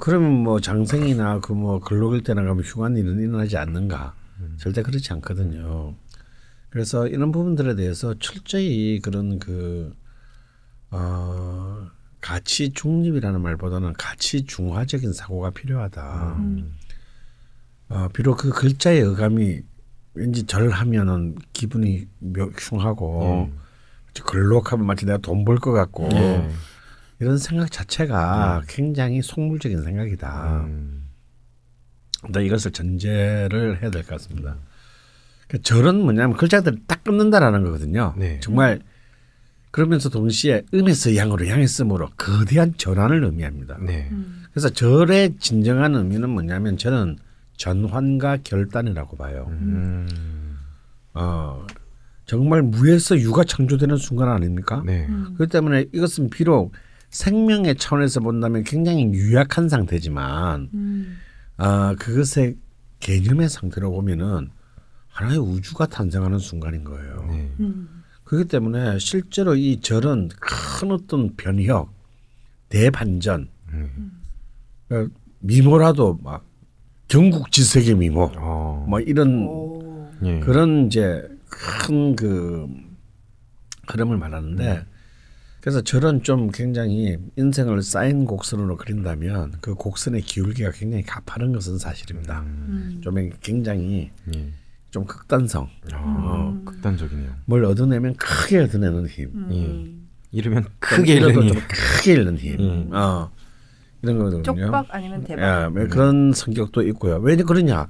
그러면 뭐 장생이나 그 뭐 글록일 때나 가면 흉한 일은 일어나지 않는가? 절대 그렇지 않거든요. 그래서 이런 부분들에 대해서 철저히 그런 그 가치 중립이라는 말보다는 가치 중화적인 사고가 필요하다. 비록 그 글자의 어감이 왠지 절하면은 기분이 흉하고 글록하면 마치 내가 돈 벌 것 같고 이런 생각 자체가 굉장히 속물적인 생각이다. 이것을 전제를 해야 될 것 같습니다. 그러니까 절은 뭐냐면 글자들을 딱 끊는다라는 거거든요. 네. 정말 그러면서 동시에 음에서 양으로 양에서으로 거대한 전환을 의미합니다. 네. 그래서 절의 진정한 의미는 뭐냐면 저는 전환과 결단이라고 봐요. 정말 무에서 유가 창조되는 순간 아닙니까? 네. 그렇기 때문에 이것은 비록 생명의 차원에서 본다면 굉장히 유약한 상태지만 그것의 개념의 상태로 보면은 하나의 우주가 탄생하는 순간인 거예요. 네. 그렇기 때문에 실제로 이 절은 큰 어떤 변혁, 대반전, 그러니까 미모라도 막 경국지색의 미모, 뭐 이런 그런 이제 큰 그 흐름을 말하는데 그래서 절은 좀 굉장히 인생을 쌓인 곡선으로 그린다면 그 곡선의 기울기가 굉장히 가파른 것은 사실입니다. 좀 굉장히 좀 극단성, 극단적이네요. 뭘 얻어내면 크게 얻어내는 힘, 잃으면 크게 잃는 힘, 이런 거거든요. 쪽박 아니면 대박. 예, 그런 성격도 있고요. 왜 그러냐?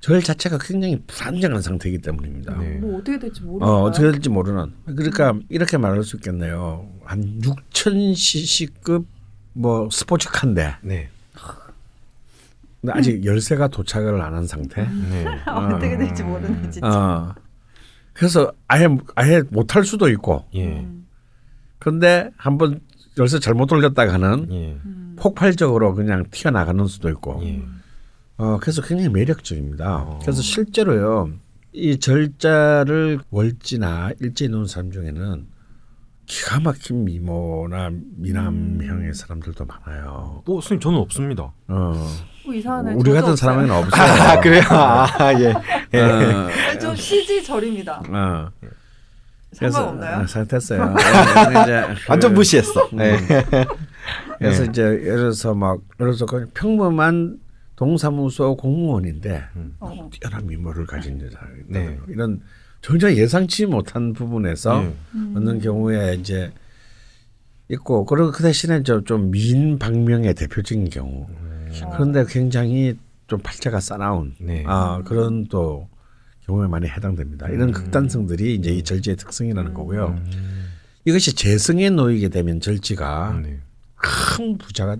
절 자체가 굉장히 불안정한 상태이기 때문입니다. 네. 뭐 어떻게 될지 모르는. 어떻게 될지 모르는. 그러니까 이렇게 말할 수 있겠네요. 한 6,000cc급 뭐 스포츠카인데. 네. 근데 아직 열쇠가 도착을 안 한 상태. 네. 어떻게 될지 모르는 진짜. 그래서 아예 못할 수도 있고. 예. 그런데 한번 열쇠 잘못 돌렸다가는 폭발적으로 그냥 튀어나가는 수도 있고. 예. 그래서 굉장히 매력적입니다. 그래서 실제로요, 이 절자를 월지나 일지에 놓은 사람 중에는 기가 막힌 미모나 미남형의 사람들도 많아요. 선생님, 저는 없습니다. 이상하네. 우리 같은 사람에는 없어요. 아, 그래요? 아, 예. 저 CG 절입니다. 상관없나요? 잘 됐어요. 완전 무시했어. 그래서 이제 예를 들어서 평범한 동사무소 공무원인데 뛰어난 미모를 가진 여자 이런 전혀 예상치 못한 부분에서 얻는 경우에 이제 있고, 그리고 그 대신에 좀 미인방명의 대표적인 경우 그런데 굉장히 좀 팔자가 싸나운 그런 또 경우에 많이 해당됩니다. 이런 극단성들이 이제 이 절지의 특성이라는 거고요. 이것이 재성에 놓이게 되면 절지가 큰 부자가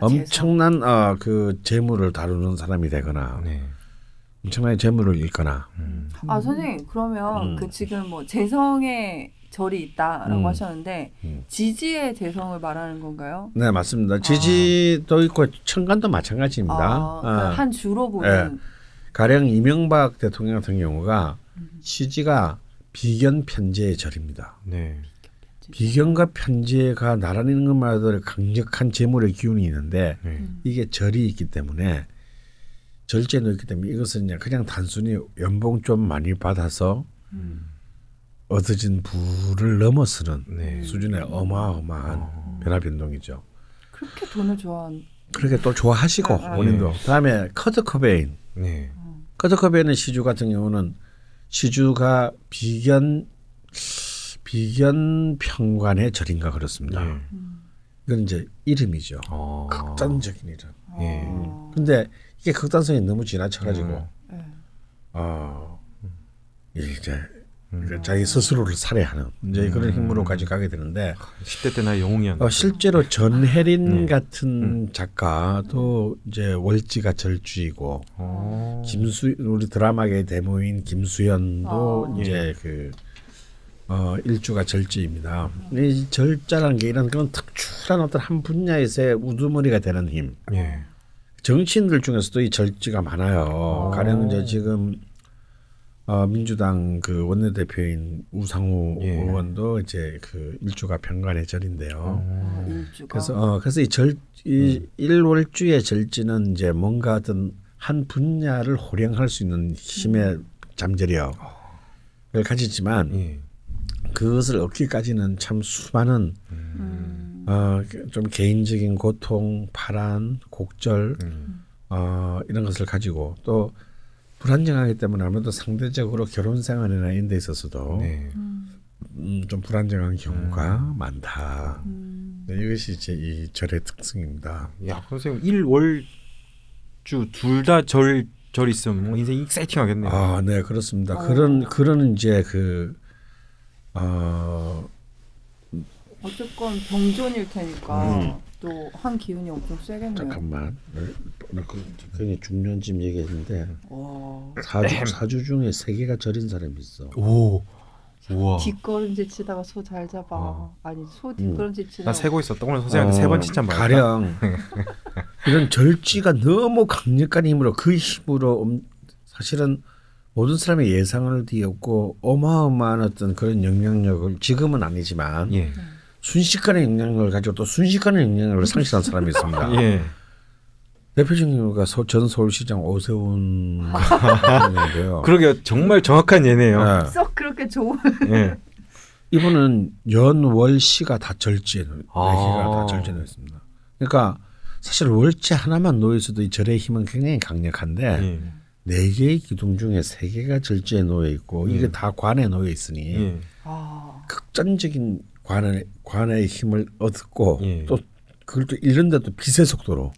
엄청난 그 재물을 다루는 사람이 되거나 엄청나게 재물을 잃거나. 선생님, 그러면 그 지금 뭐 재성의 절이 있다라고 하셨는데 지지의 재성을 말하는 건가요? 네, 맞습니다. 지지도 있고 천간도 마찬가지입니다. 그러니까 한 주로 보면 가령 이명박 대통령 같은 경우가 지지가 비견 편재의 절입니다. 네. 비견과 편재가 나란히 있는 것만 해도 강력한 재물의 기운이 있는데 이게 절이 있기 때문에 절제에 놓였기 때문에 이것은 그냥 단순히 연봉 좀 많이 받아서 얻어진 부를 넘어서는 수준의 어마어마한 변화 변동이죠. 그렇게 돈을 좋아하는. 그렇게 또 좋아하시고 본인도. 다음에 커트 코베인. 커트 코베인의 시주 같은 경우는 시주가 비견 편관의 절인가 그렇습니다. 이건 이제 이름이죠. 극단적인 이름. 그런데 이게 극단성이 너무 지나쳐가지고 이제 자기 스스로를 살해하는 이제 그런 힘으로까지 가게 되는데 10대 때나 영웅이었는데 실제로 전혜린 같은 작가도 이제 월지가 절주이고 우리 드라마계의 대모인 김수현도 이제 그 일주가 절지입니다. 이 절자라는 게 이런 그런 특출한 어떤 한 분야에서의 우두머리가 되는 힘. 정치인들 중에서도 이 절지가 많아요. 가령 이제 지금 민주당 그 원내대표인 우상호 의원도 이제 그 일주가 편관의 절인데요. 그래서 이 일월주의 절지는 이제 뭔가 어떤 한 분야를 호령할 수 있는 힘의 잠재력을 가지지만. 그것을 얻기까지는 참 수많은 좀 개인적인 고통, 파란, 곡절 이런 것을 가지고 또 불안정하기 때문에 아무래도 상대적으로 결혼 생활이나 이런 데 있어서도 좀 불안정한 경우가 많다. 이것이 이제 이 절의 특성입니다. 야, 선생님, 일월주 둘 다 절 있으면 뭐 인생이 익사이팅하겠네요. 네, 그렇습니다. 그런 이제 그 어쨌건 병존일 테니까 또 한 기운이 엄청 세겠네요. 잠깐만, 굉장히 중요한 집 얘기했는데 4주 중에 3개가 절인 사람이 있어. 오, 우와. 뒷걸음질 치다가 소 잘 잡아. 아니 소 뒷걸음질 치다가 나 세고 있었던 오늘 선생님한테 세 번 칭찬 받았다. 가령 이런 절지가 너무 강력한 힘으로 그 힘으로 사실은 모든 사람의 예상을 뒤엎고 어마어마한 어떤 그런 영향력을 지금은 아니지만 예. 순식간의 영향력을 가지고 또 순식간의 영향력을 상실한 사람이 있습니다. 예. 대표적인 이유가 전 서울시장 오세훈 인데요. 그러게요. 정말 정확한 예네요. 썩 네. 그렇게 좋은. 네. 이분은 연월시가 다 절지에 내기가 다 절지에 놓였습니다. 그러니까 사실 월지 하나만 놓여 있어도 이 절의 힘은 굉장히 강력한데 네 개의 기둥 중에 세 개가 절지에 놓여 있고 이게 다 관에 놓여 있으니 극단적인 관의 힘을 얻고 또 그걸 또 잃는데 또 빛의 속도로.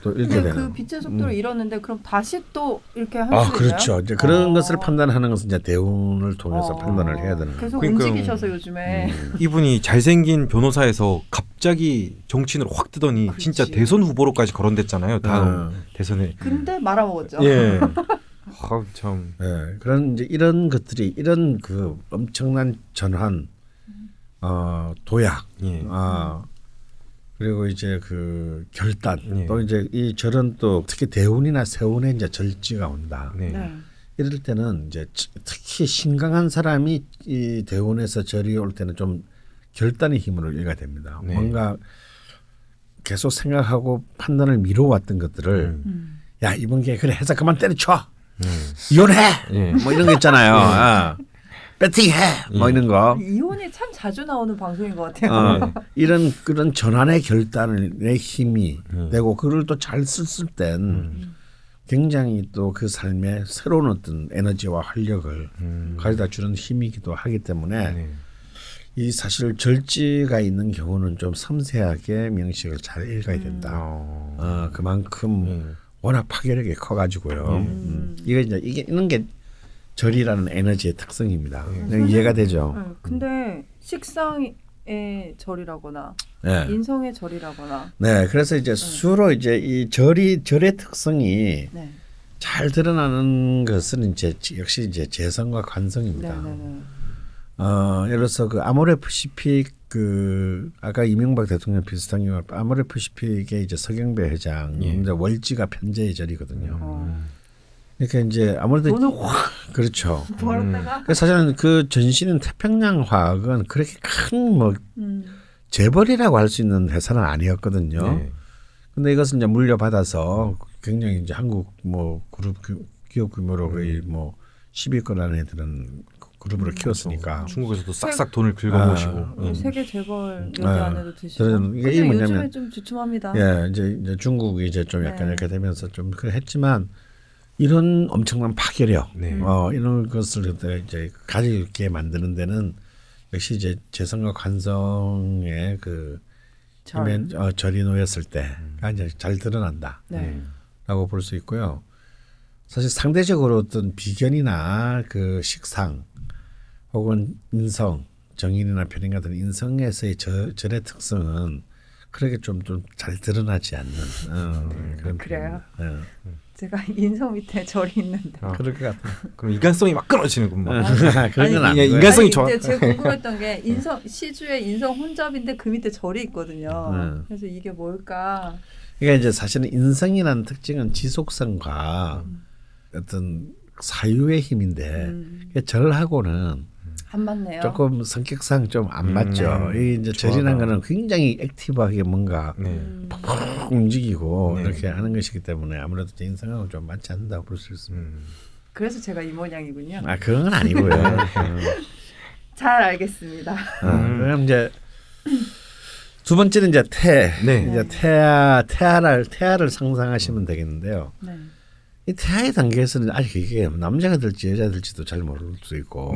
또 이렇게 되는. 그 빛의 속도를 잃었는데 그럼 다시 또 이렇게 할 수 있나요? 그렇죠. 이제 그런 것을 판단하는 것은 이제 대운을 통해서 판단을 해야 되는 거예요. 계속 그러니까 움직이셔서 요즘에 이분이 잘생긴 변호사에서 갑자기 정치인으로 확 뜨더니 그렇지. 진짜 대선 후보로까지 거론됐잖아요. 다음 대선에. 근데 말아먹었죠. 예. 아, 참. 예. 그런 이제 이런 것들이 이런 그 엄청난 전환, 도약, 그리고 이제 그 결단 또 이제 이 절은 또 특히 대운이나 세운에 이제 절지가 온다. 이럴 때는 이제 특히 신강한 사람이 이 대운에서 절이 올 때는 좀 결단의 힘으로 일가됩니다. 뭔가 계속 생각하고 판단을 미뤄왔던 것들을 야 이번 기회에 그래 해서 그만 때려쳐 이혼해 뭐 이런 거 있잖아요. 배팅해 뭐 이런 거. 이혼이 참 자주 나오는 방송인 것 같아요. 이런 그런 전환의 결단을 내 힘이 되고 그걸 또 잘 쓸 땐 굉장히 또 그 삶에 새로운 어떤 에너지와 활력을 가져다 주는 힘이기도 하기 때문에 이 사실 절지가 있는 경우는 좀 섬세하게 명식을 잘 읽어야 된다. 그만큼 워낙 파괴력이 커가지고요. 이게 이제 이게 있는 게 절이라는 에너지의 특성입니다. 이해가 되죠. 근데 식상의 절이라거나 인성의 절이라거나. 네, 그래서 이제 수로 이제 이 절의 특성이 잘 드러나는 것은 이제 역시 이제 재성과 관성입니다. 예를 들어서 그 아모레퍼시픽 그 아까 이명박 대통령 비슷한 경우 아모레퍼시픽의 이제 서경배 회장 이제 월지가 편재의 절이거든요. 그러니까 이제 아무래도 오늘 확 그렇죠. 사실은 그 전신인 태평양 화학은 그렇게 큰 뭐 재벌이라고 할 수 있는 회사는 아니었거든요. 근데 이것은 이제 물려받아서 굉장히 이제 한국 뭐 그룹 기업 규모로 거의 뭐 10위권 안에 드는 그룹으로 키웠으니까 중국에서도 싹싹 돈을 긁어모시고 세계 재벌 여기 안에도 드시고 이게 뭐냐면 요즘에 좀 주춤합니다. 예, 이제 중국이 이제 좀 약간 이렇게 되면서 좀 그래 했지만. 이런 엄청난 파괴력, 이런 것을 그때 이제 가지고 있게 만드는 데는 역시 이제 재성과 관성의 그 절이 놓였을 때가 이제 잘 드러난다라고 볼 수 있고요. 사실 상대적으로 어떤 비견이나 그 식상 혹은 인성, 정인이나 편인 같은 인성에서의 절의 특성은 그렇게 좀 잘 드러나지 않는 그런 그래요. 제가 인성 밑에 절이 있는데. 그럴 것 같아요. 그럼 인간성이 막 끊어지는군요. 아니 인간성이 좋아. 제가 궁금했던 게 인성 시주의 인성 혼잡인데 그 밑에 절이 있거든요. 그래서 이게 뭘까? 그러니까 이제 사실은 인성이라는 특징은 지속성과 어떤 사유의 힘인데 절하고는 안 맞네요. 조금 성격상 좀 안 맞죠. 이 이제 절이라는 거는 굉장히 액티브하게 뭔가 팍팍 움직이고 이렇게 하는 것이기 때문에 아무래도 제 인상하고 좀 맞지 않는다고 볼 수 있습니다. 그래서 제가 이 모양이군요. 그런 건 아니고요. 잘 알겠습니다. 그럼 이제 두 번째는 이제 태, 이제 태아를 상상하시면 되겠는데요. 이 태아의 단계에서는 아직 이게 남자가 될지 여자가 될지도 잘 모를 수 있고.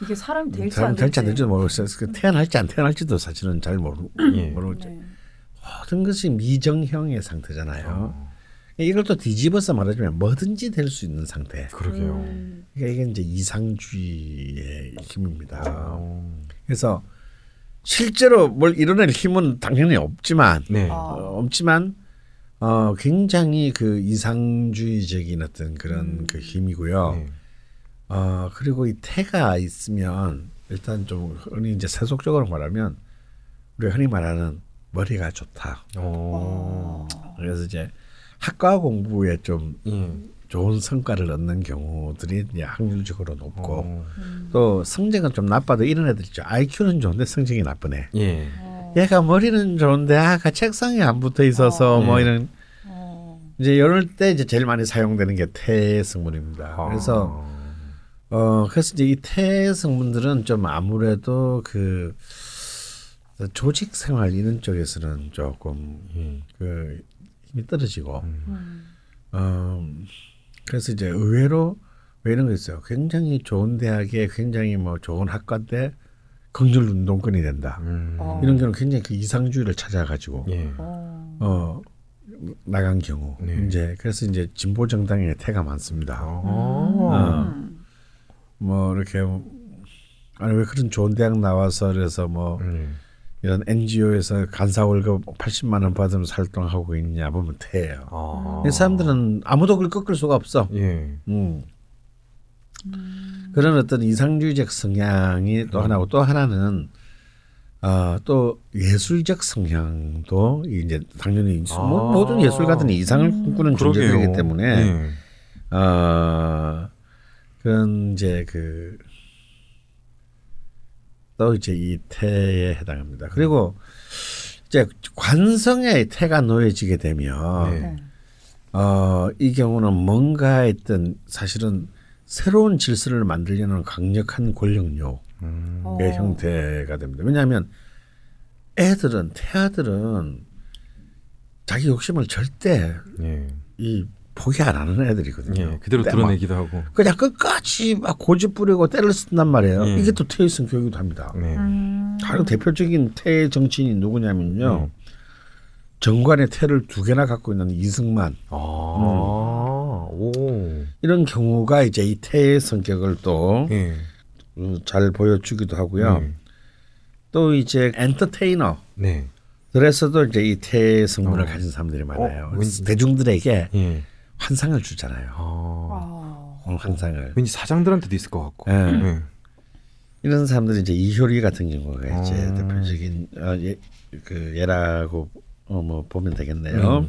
이게 사람이 될지 안 될지도 모르겠어요. 태어날지 안 태어날지도 사실은 잘 모르죠. 모든 것이 미정형의 상태잖아요. 이걸 또 뒤집어서 말하자면 뭐든지 될 수 있는 상태. 그러게요. 그러니까 이게 이제 이상주의의 힘입니다. 그래서 실제로 뭘 이뤄낼 힘은 당연히 없지만, 굉장히 그 이상주의적인 어떤 그런 그 힘이고요. 그리고 이 태가 있으면 일단 좀 흔히 이제 세속적으로 말하면 우리가 흔히 말하는 머리가 좋다. 오. 그래서 이제 학과 공부에 좀 좋은 성과를 얻는 경우들이 이제 확률적으로 높고 또 성적은 좀 나빠도 이런 애들 있죠. IQ는 좋은데 성적이 나쁘네. 예. 얘가 머리는 좋은데 아까 책상에 안 붙어 있어서 뭐 이런 이제 이럴 때 이제 제일 많이 사용되는 게 태 성분입니다. 그래서 그래서 이제 이 태 성분들은 좀 아무래도 그 조직 생활 이런 쪽에서는 조금 그 힘이 떨어지고 그래서 이제 의외로 왜 이런 거 있어요. 굉장히 좋은 대학에 굉장히 뭐 좋은 학과인데 긍휼 운동권이 된다. 이런 경우 굉장히 그 이상주의를 찾아가지고 예. 나간 경우 네. 이제 그래서 이제 진보 정당의 태가 많습니다. 뭐 이렇게 아니 왜 그런 좋은 대학 나와서 그래서 뭐 이런 NGO에서 간사 월급 80만 원 받으면서 활동하고 있냐 보면 태예요. 이 사람들은 아무도 그걸 꺾을 수가 없어. 예. 그런 어떤 이상주의적 성향이 또 하나고 또 하나는 또 예술적 성향도 이제 당연히 모든 예술가들은 이상을 꿈꾸는 존재들이기 때문에 그런 이제 그 또 이제 이 태에 해당합니다. 그리고 이제 관성에 태가 놓여지게 되면 이 경우는 뭔가 했던 사실은 새로운 질서를 만들려는 강력한 권력욕의 형태가 됩니다. 왜냐하면 애들은 태아들은 자기 욕심을 절대 이 포기 안 하는 애들이거든요. 예, 그대로 드러내기도 하고 그냥 끝까지 막 고집 부리고 때를 쓴단 말이에요. 이게 또 태의 성격이기도 합니다. 가장 대표적인 태의 정치인이 누구냐면요. 정관의 태를 두 개나 갖고 있는 이승만. 오. 이런 경우가 이제 이 태의 성격을 또 잘 보여주기도 하고요. 또 이제 엔터테이너들에서도 이제 이 태의 성분을 가진 사람들이 많아요. 대중들에게 환상을 주잖아요. 환상을. 왠지 사장들한테도 있을 것 같고. 이런 사람들이 이제 이효리 같은 경우가 이제 대표적인 그 예라고 뭐 보면 되겠네요.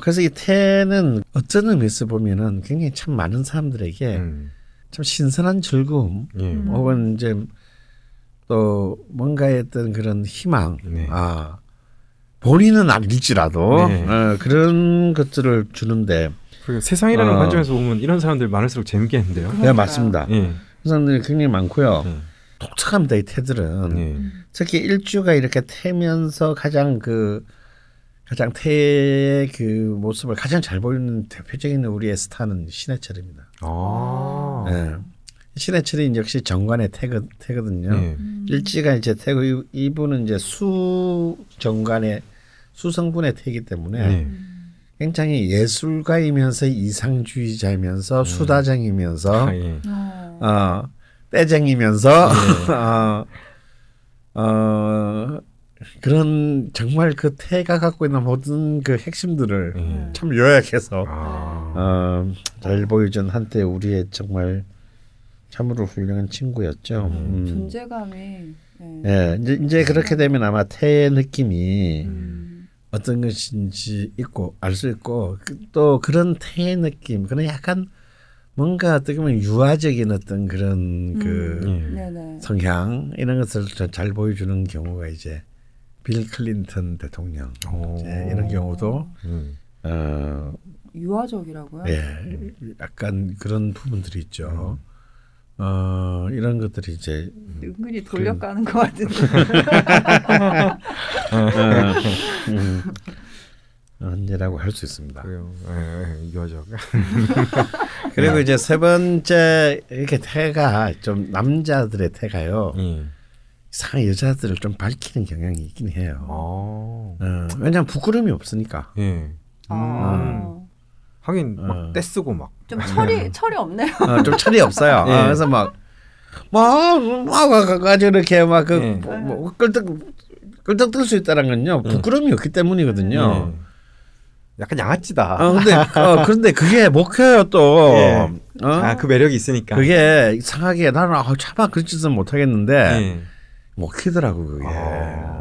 그래서 이 태는 어떤 의미에서 보면은 굉장히 참 많은 사람들에게 참 신선한 즐거움 혹은 이제 또 뭔가의 어떤 그런 희망, 본인은 아닐지라도 그런 것들을 주는데 세상이라는 관점에서 보면 이런 사람들 많을수록 재밌겠는데요. 네, 맞습니다. 그 사람들이 굉장히 많고요. 독특합니다. 이 태들은 특히 일주가 이렇게 태면서 가장 태의 그 모습을 가장 잘 보이는 대표적인 우리의 스타는 신해철입니다. 네. 신해철이 역시 정관의 태거든요. 일지가 이제 태고 이분은 이제 수 정관의 수성분의 태이기 때문에 굉장히 예술가이면서 이상주의자이면서 수다쟁이면서 떼쟁이면서 그런 정말 그 태가 갖고 있는 모든 그 핵심들을 참 요약해서 잘 보여준 한때 우리의 정말 참으로 훌륭한 친구였죠. 존재감이 이제 그렇게 되면 아마 태의 느낌이 어떤 것인지 알 수 있고 또 그런 태의 느낌 그런 약간 뭔가 어떻게 보면 유아적인 어떤 그런 그 성향 이런 것을 잘 보여주는 경우가 이제 빌 클린턴 대통령 이런 경우도 유아적이라고요? 예, 약간 그런 부분들이 있죠. 이런 것들이 이제 은근히 돌려가는 것 같은데. 언제라고 할 수 있습니다. 유아적. 그리고 이제 세 번째 이렇게 태가 좀 남자들의 태가요. 이상한 여자들을 좀 밝히는 경향이 있긴 해요. 왜냐하면 부끄러움이 없으니까. 하긴 막 떼쓰고 막. 좀 철이 없네요. 좀 철이 없어요. 그래서 가지고 이렇게 막 끌떡 뜰 수 있다는 건요. 부끄러움이 없기 때문이거든요. 약간 양아치다. 그런데 그게 먹혀요 또. 어? 아, 그 매력이 있으니까. 그게 이상하게 나는 차마 그런 짓은 못하겠는데 네. 먹히더라고 그게. 아...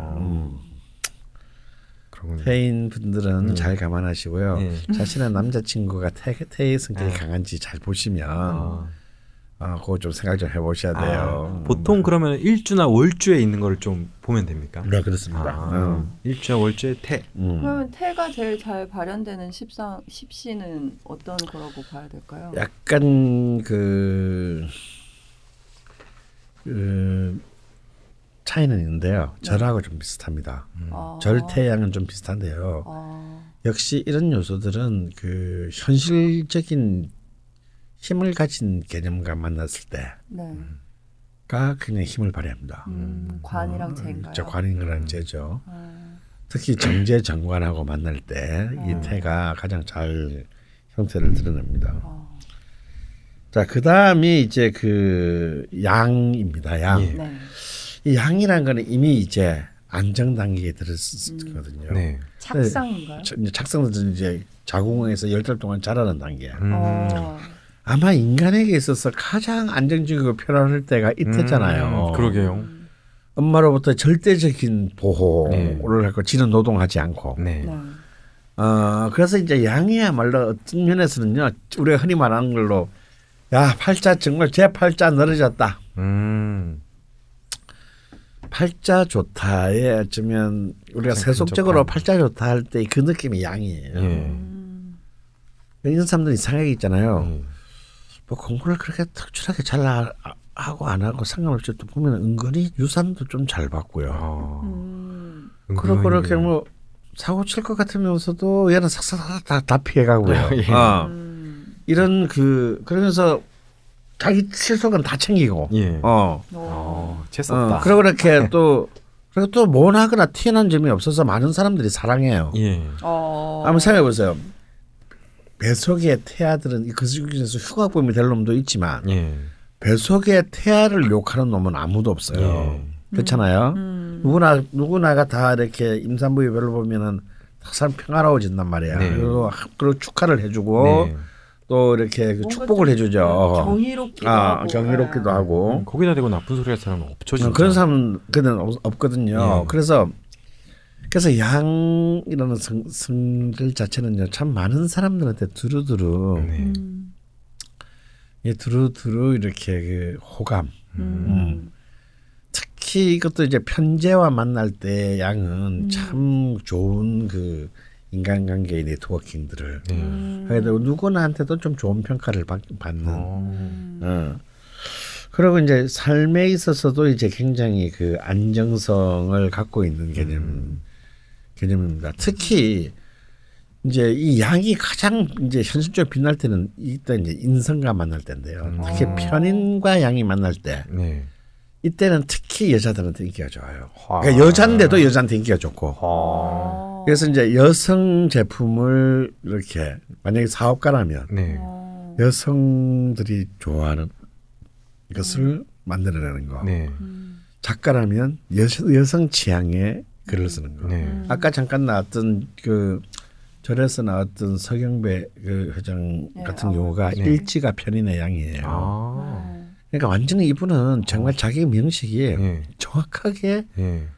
태인 분들은 잘 감안하시고요. 네. 자신의 남자친구가 태의 성격이 강한지 잘 보시면 그거 좀 생각 좀 해보셔야 돼요. 보통 그러면 일주나 월주에 있는 걸 좀 보면 됩니까? 네, 그렇습니다. 일주나 월주에 태. 그러면 태가 제일 잘 발현되는 십신은 어떤 거라고 봐야 될까요? 약간 그 차이는 있는데요. 네. 절하고 좀 비슷합니다. 절, 태양은 좀 비슷한데요. 역시 이런 요소들은 그 현실적인 힘을 가진 개념과 만났을 때가 그냥 힘을 발휘합니다. 관이랑 재인가요? 관이랑 재죠. 특히 정재, 정관하고 만날 때 이 태가 가장 잘 형태를 드러냅니다. 자, 그 다음이 이제 그 양입니다. 양. 예. 네. 이 양이란 거는 이미 이제 안정 단계에 들었거든요. 네. 착상인가요? 착상은 이제 자궁에서 10달 동안 자라는 단계. 아마 인간에게 있어서 가장 안정적이고 편안할 때가 이때잖아요. 그러게요. 엄마로부터 절대적인 보호를 네. 하고 지는 노동하지 않고. 네. 그래서 이제 양이야말로 어떤 면에서는요. 우리가 흔히 말하는 걸로 야 팔자 정말 제 팔자 늘어졌다. 팔자 좋다에 어쩌면 우리가 세속적으로 팔자 좋다 할 때 그 느낌이 양이에요. 이런 사람들은 이상하게 있잖아요. 뭐 공부를 그렇게 특출하게 잘 하고 안 하고 상관없이 또 보면 은근히 유산도 좀 잘 받고요. 그러고 이렇게 뭐 사고 칠 것 같으면서도 얘는 싹싹 다 피해가고요. 예. 이런 그러면서 자기 실속은 다 챙기고, 예. 재수없다. 그리고 이렇게 그리고 또 모나거나 튀어나온 점이 없어서 많은 사람들이 사랑해요. 예. 한번 생각해 보세요. 뱃속의 태아들은 그 중에서 흉악범이 될 놈도 있지만, 뱃속의 태아를 욕하는 놈은 아무도 없어요. 그렇잖아요. 누구나가 다 이렇게 임산부의 별로 보면은 다 사람 평화로워진단 말이야. 네. 그리고 축하를 해주고. 네. 또 이렇게 축복을 해주죠. 경이롭기도 하고. 거기다 대고 나쁜 소리 할 사람은 없죠. 진짜. 그런 사람은 없거든요. 예. 그래서 양이라는 성질 자체는요, 참 많은 사람들한테 두루두루, 두루두루 이렇게 그 호감. 특히 이것도 이제 편재와 만날 때 양은 참 좋은 그. 인간관계의 네트워킹들을 하게 되고 누구나한테도 좀 좋은 평가를 받는. 그리고 이제 삶에 있어서도 이제 굉장히 그 안정성을 갖고 있는 개념입니다. 특히 이제 이 양이 가장 이제 현실적으로 빛날 때는 이때 이제 인성과 만날 때인데요. 특히 편인과 양이 만날 때. 이때는 특히 여자들한테 인기가 좋아요. 그러니까 여잔데도 여자한테 인기가 좋고. 그래서 이제 여성 제품을 이렇게 만약에 사업가라면 여성들이 좋아하는 것을 만들어내는 거. 작가라면 여성 취향에 글을 쓰는 거. 아까 잠깐 나왔던 그 절에서 나왔던 서경배 그 회장 같은 경우가 일지가 편인의 양이에요. 그러니까 완전히 이분은 정말 자기 명식이 정확하게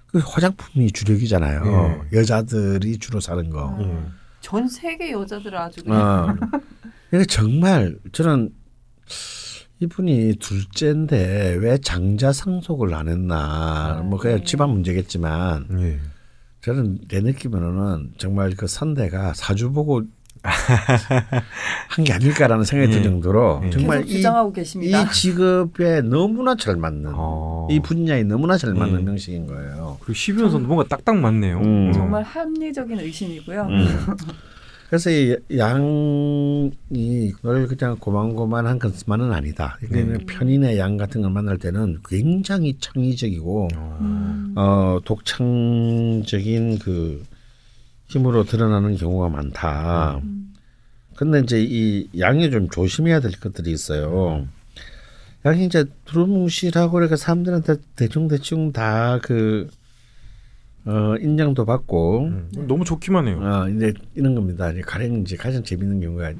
그 화장품이 주력이잖아요. 여자들이 주로 사는 거. 전 세계 여자들 아주 그냥. 그러니까 정말 저는 이분이 둘째인데 왜 장자 상속을 안 했나. 뭐 그냥 집안 문제겠지만 저는 내 느낌으로는 정말 그 선대가 사주 보고 한 게 아닐까라는 생각이 들 정도로 정말 이 직업에 너무나 잘 맞는 이 분야에 너무나 잘 맞는 명식인 거예요. 그리고 십이운성도 뭔가 딱딱 맞네요. 정말 합리적인 의심이고요. 그래서 이 양이 그걸 그냥 고만고만한 것만은 아니다. 편인의 양 같은 걸 만날 때는 굉장히 창의적이고 독창적인 그 힘으로 드러나는 경우가 많다. 근데 이제 이 양이 좀 조심해야 될 것들이 있어요. 양이 이제 두루뭉실하고 이렇게 사람들한테 대충 다 인정도 받고. 너무 좋기만 해요. 이제 이런 겁니다. 가령 이제 가장 재밌는 경우가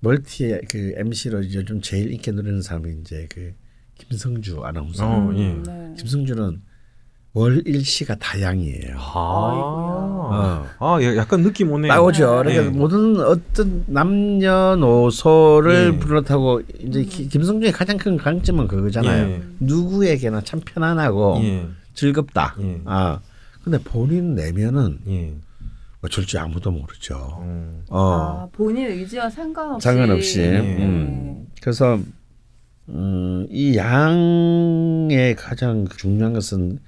멀티 그 MC로 이제 좀 제일 인기 누리는 사람이 이제 그 김성주 아나운서. 네. 김성주는 월 일시가 다 양이에요. 약간 느낌 오네. 나오죠. 그러니까 네. 모든 어떤 남녀노소를 비롯하고 네. 이제 김성주의 가장 큰 강점은 그거잖아요. 네. 누구에게나 참 편안하고 네. 즐겁다. 네. 아 근데 본인 내면은. 네. 어쩔 줄 아무도 모르죠. 본인 의지와 상관없이. 그래서 이 양의 가장 중요한 것은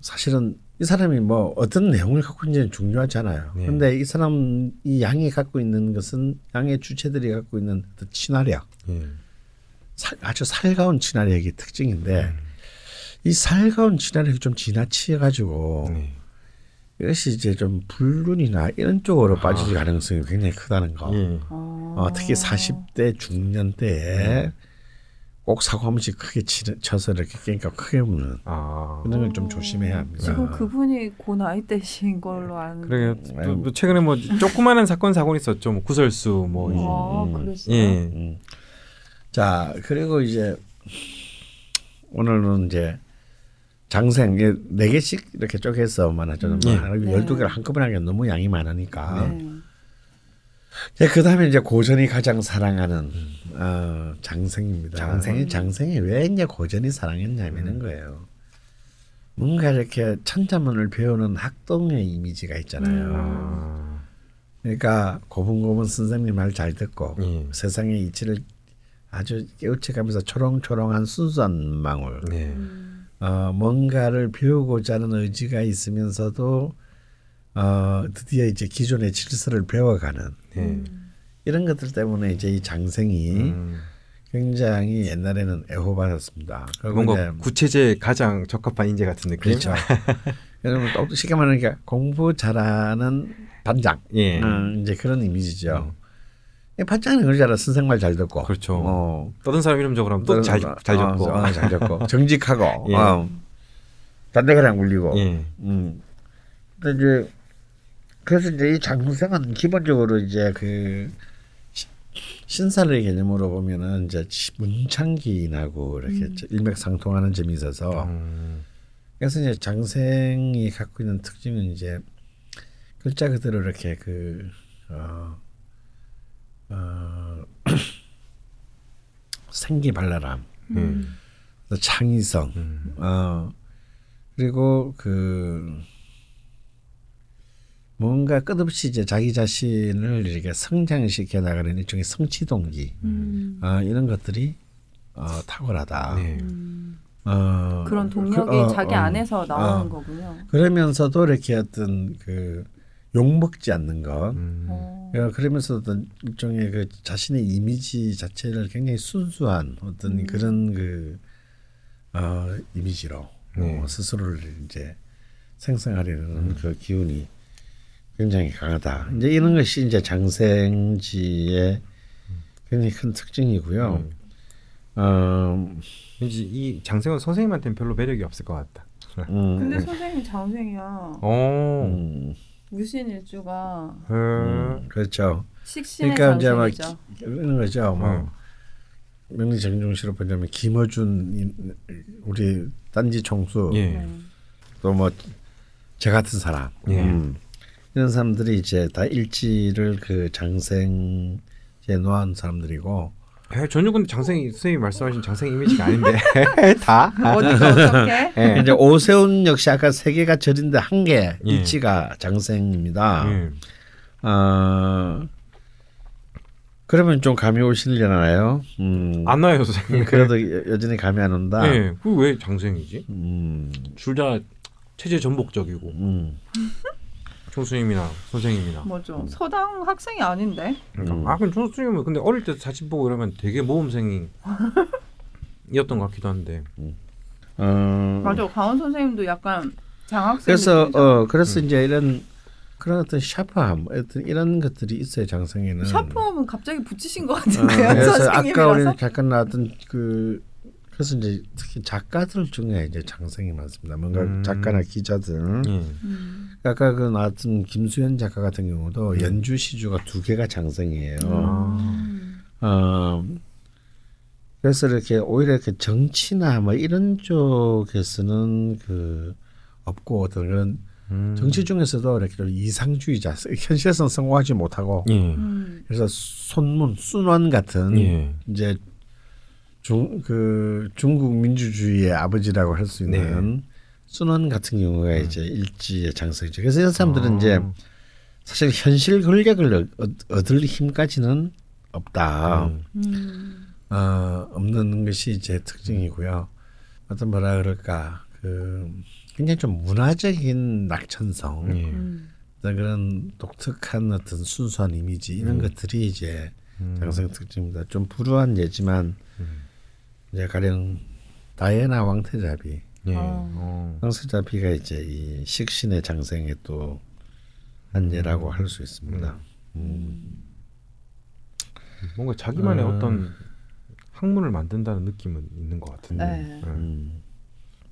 사실은 이 사람이 뭐 어떤 내용을 갖고 있는지는 중요하지 않아요. 그런데 이 사람 이 양이 갖고 있는 것은 양의 주체들이 갖고 있는 친화력. 아주 살가운 친화력이 특징인데 이 살가운 친화력이 좀 지나치게가지고 이것이 이제 좀 불륜이나 이런 쪽으로 빠질 가능성이 굉장히 크다는 거. 특히 40대 중년 때에 꼭 사고 한 번씩 크게 쳐서 이렇게 깨니까 크게 우는 그런 걸 좀 조심해야 합니다. 지금 그분이 고 나이 때신 걸로 아는데. 그래요. 또 최근에 뭐 조그마한 사건 사고 있었죠. 뭐 구설수 뭐. 그랬어요. 자 그리고 이제 오늘은 이제. 장생 4개씩 이렇게 쪼개서 많았죠. 12개를 한꺼번에 하기엔 너무 양이 많으니까. 그 다음에 이제 고전이 가장 사랑하는 장생입니다. 장생이 왜 이제 고전이 사랑했냐면은 거예요. 뭔가 이렇게 천자문을 배우는 학동의 이미지가 있잖아요. 그러니까 고분고분 선생님 말 잘 듣고 세상의 이치를 아주 깨우쳐가면서 초롱초롱한 순수한 망울. 뭔가를 배우고자 하는 의지가 있으면서도 드디어 이제 기존의 질서를 배워가는 이런 것들 때문에 이제 이 장생이 굉장히 옛날에는 애호받았습니다. 뭔가 구체제에 가장 적합한 인재 같은 느낌. 그렇죠. 여러분 또 쉽게 말하니까 공부 잘하는 반장 이제 그런 이미지죠. 반장은 그러지 않아. 선생 말 잘 듣고. 그렇죠. 떠든 사람 이름 적으라면 또 잘 적고. 정직하고. 단대가랑 울리고. 근데 이제 그래서 이제 이 장생은 기본적으로 이제 그 신사를 개념으로 보면은 이제 문창기인하고 이렇게 일맥상통하는 점이 있어서 그래서 이제 장생이 갖고 있는 특징은 이제 글자 그대로 이렇게 그 생기발랄함, 창의성, 그리고 그 뭔가 끝없이 이제 자기 자신을 이렇게 성장시켜 나가는 일종의 성취동기, 이런 것들이 탁월하다. 그런 동력이 자기 안에서 나오는 거군요. 그러면서도 이렇게 어떤 그 욕먹지 않는 것. 그러면서 어떤 일종의 그 자신의 이미지 자체를 굉장히 순수한 어떤 그런 그 이미지로 스스로를 이제 생성하려는 그 기운이 굉장히 강하다. 이제 이런 것이 이제 장생지의 굉장히 큰 특징이고요. 왠지 이 장생은 선생님한테는 별로 매력이 없을 것 같다. 근데 선생님이 장생이야. 무신일주가 그렇죠. 식신의 장생이죠. 그러는 거죠. 명리정중시로 보자면 김어준 우리 딴지 총수 또 뭐 저 같은 사람 이런 사람들이 이제 다 일지를 그 장생에 놓은 사람들이고. 전혀 근데 장생이 선생님이 말씀하신 장생 이미지가 아닌데 다 어디가 어떻게? 이제 오세훈 역시 아까 3개가 절인데 1개 일지가 장생입니다. 그러면 좀 감이 오시려나요? 안 와요 선생님. 그래도 여전히 감이 안 온다. 그 왜 장생이지? 둘 다 체제 전복적이고 총수님이나 선생님이나. 맞아. 서당 학생이 아닌데. 그럼 총수님은 근데 어릴 때 사진 보고 이러면 되게 모범생이었던 것 같기도 한데. 맞아. 강원 선생님도 약간 장학생. 그래서 이제 이런 그런 어떤 샤프함, 어떤 이런 것들이 있어요 장생에는. 샤프함은 갑자기 붙이신 것 같은데요. 그래서 아까 우리 잠깐 나왔던 그래서 이제 특히 작가들 중에 이제 장생이 많습니다. 뭔가 작가나 기자들. 아까 그 나왔던 김수현 작가 같은 경우도 연주시주가 2개가 장생이에요. 그래서 이렇게 오히려 이렇게 정치나 뭐 이런 쪽에서는 그 없고 어떤 그런 정치 중에서도 이렇게 이상주의자, 현실에서는 성공하지 못하고 그래서 손문, 순환 같은 이제 중국 민주주의의 아버지라고 할 수 있는 순환 같은 경우가 이제 일지의 장성이죠. 그래서 이런 사람들은 이제 사실 현실 권력을 얻을 힘까지는 없다. 없는 것이 이제 특징이고요. 어떤 뭐라 그럴까 굉장히 좀 문화적인 낙천성, 그런 독특한 어떤 순수한 이미지 이런 것들이 이제 장생 특징입니다. 좀 불우한 예지만 이제 가령 다이애나 왕태자비, 왕태자비가 이제 이 식신의 장생의 또 한 예라고 할 수 있습니다. 뭔가 자기만의 어떤 학문을 만든다는 느낌은 있는 것 같은데.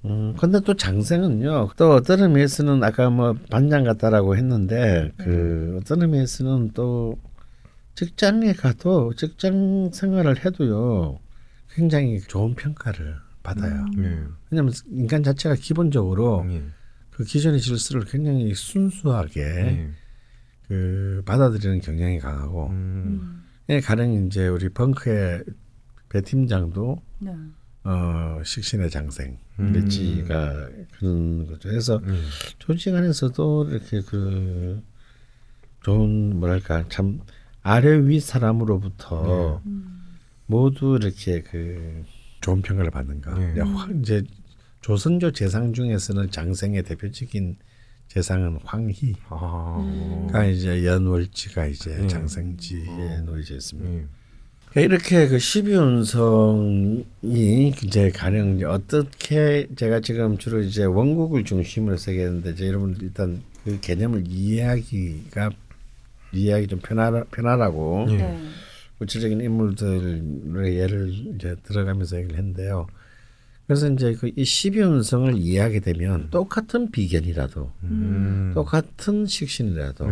근데 또 장생은요. 또 어떤 의미에서는 아까 뭐 반장 같다라고 했는데 그 어떤 의미에서는 또 직장에 가도 직장 생활을 해도요. 굉장히 좋은 평가를 받아요. 왜냐하면 인간 자체가 기본적으로 그 기존의 질서를 굉장히 순수하게 그 받아들이는 경향이 강하고 가령 이제 우리 벙크의 배 팀장도 식신의 장생 배지가 그런 거죠. 그래서 조직 안에서도 이렇게 그 좋은 뭐랄까 참 아래 위 사람으로부터 모두 이렇게 그 좋은 평가를 받는가. 이제 조선조 재상 중에서는 장생의 대표적인 재상은 황희가 이제 연월지가 이제 장생지에 놓여져 있습니다. 이렇게 그 십이운성이 이제 가령 이제 어떻게 제가 지금 주로 이제 원국을 중심으로 쓰겠는데 이제 여러분 일단 그 개념을 이해하기 좀 편하라고 구체적인 인물들의 예를 이제 들어가면서 얘기를 했는데요. 그래서 이제 그 이 십이운성을 이해하게 되면 똑같은 비견이라도 똑같은 식신이라도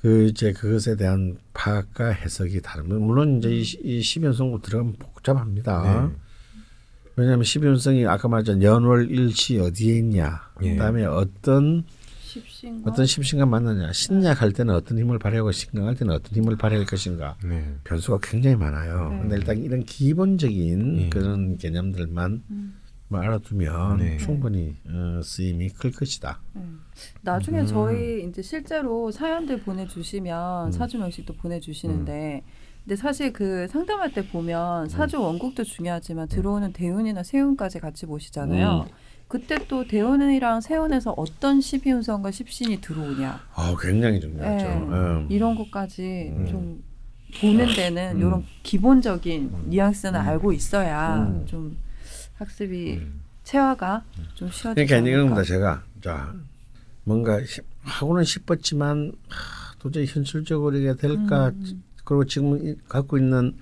그 이제 그것에 대한 파악과 해석이 다릅니다. 물론 이제 이 십이운성으로 들어가면 복잡합니다. 왜냐하면 십이운성이 아까 말했던 연월일치 어디에 있냐, 그다음에 어떤 십신과 만나냐, 신약할 때는 어떤 힘을 발휘하고 신강할 때는 어떤 힘을 발휘할 것인가, 변수가 굉장히 많아요. 근데 일단 이런 기본적인 그런 개념들만 알아두면 충분히 쓰임이 클 것이다. 나중에 저희 이제 실제로 사연들 보내주시면 사주 명식도 보내주시는데 근데 사실 그 상담할 때 보면 사주 원국도 중요하지만 들어오는 대운이나 세운까지 같이 보시잖아요. 그때 또 대운이랑 세운에서 어떤 십이운성과 십신이 들어오냐. 굉장히 중요하죠. 이런 것까지 좀 보는 데는 이런 기본적인 뉘앙스는 알고 있어야 좀 학습이 체화가 좀 쉬워지죠. 그러니까 이런 겁니다. 제가 자 뭔가 하고는 싶었지만 도저히 현실적으로 이게 될까. 그리고 지금 갖고 있는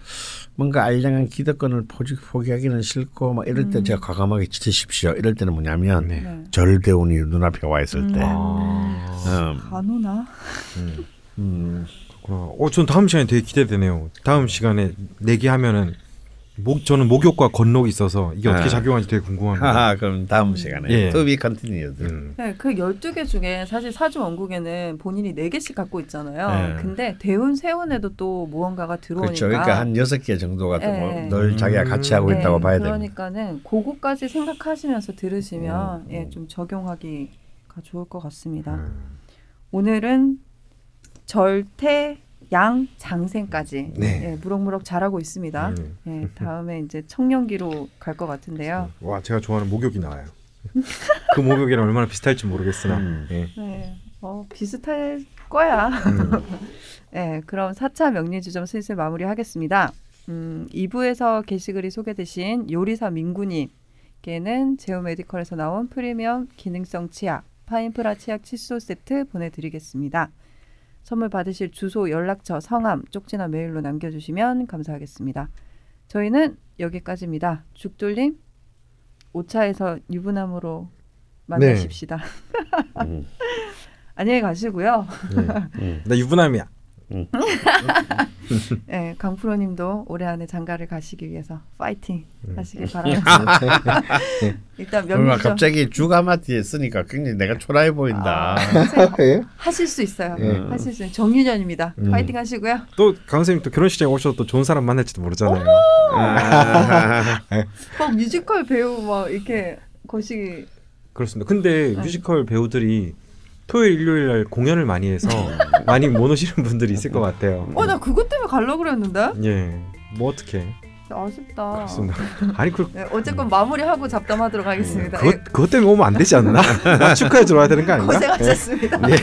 뭔가 알량한 기득권을 포기하기는 싫고 막 이럴 때 제가 과감하게 지치십시오. 이럴 때는 뭐냐면 절 대운이 눈앞에 와 있을 때. 안 오나? 그렇구나. 전 다음 시간이 되게 기대되네요. 다음 시간에 내기하면은 저는 목욕과 건록이 있어서 이게 어떻게 작용하는지 되게 궁금합니다. 그럼 다음 시간에 To be continued. 그 12개 중에 사실 사주 원국에는 본인이 4개씩 갖고 있잖아요. 근데 대운 세운에도 또 무언가가 들어오니까 그렇죠. 그러니까 한 6개 정도가 늘 자기가 같이 하고 있다고 봐야 돼요. 그러니까는 그거까지 생각하시면서 들으시면 좀 적용하기가 좋을 것 같습니다. 오늘은 절, 태, 양, 장생까지 무럭무럭 잘하고 있습니다. 다음에 이제 청년기로 갈 것 같은데요. 와, 제가 좋아하는 목욕이 나와요. 그 목욕이랑 얼마나 비슷할지 모르겠으나 비슷할 거야. 그럼 4차 명리주점 슬슬 마무리하겠습니다. 2부에서 게시글이 소개되신 요리사 민구님께는 제오메디컬에서 나온 프리미엄 기능성 치약 파인프라 치약 칫솔 세트 보내드리겠습니다. 선물 받으실 주소, 연락처, 성함, 쪽지나 메일로 남겨주시면 감사하겠습니다. 저희는 여기까지입니다. 죽돌림, 5차에서 유부남으로 만나십시다. 안녕히 가시고요. 나 유부남이야. 네, 강프로님도 올해 안에 장가를 가시기 위해서 파이팅 하시길 바랍니다. 일단 명리죠. 갑자기 주가마티에 쓰니까 굉장히 내가 초라해 보인다. 하실 수 있어요. 하실 수 있어요. 정유년입니다. 파이팅 하시고요. 또 강선생님 또 결혼식장에 오셔서 또 좋은 사람 만날지도 모르잖아요. 막 뮤지컬 배우 막 이렇게 거시기. 그렇습니다. 근데 뮤지컬 배우들이 토요일, 일요일 날 공연을 많이 해서 많이 못 오시는 분들이 있을 것 같아요. 나 그것 때문에 가려고 그랬는데? 예. 뭐 어떡해. 아쉽다. 그렇습니다. 아니, 어쨌건 마무리하고 잡담하도록 하겠습니다. 그것 때문에 오면 안 되지 않나? 축하해 들어와야 되는 거 아닌가? 고생하셨습니다. 예.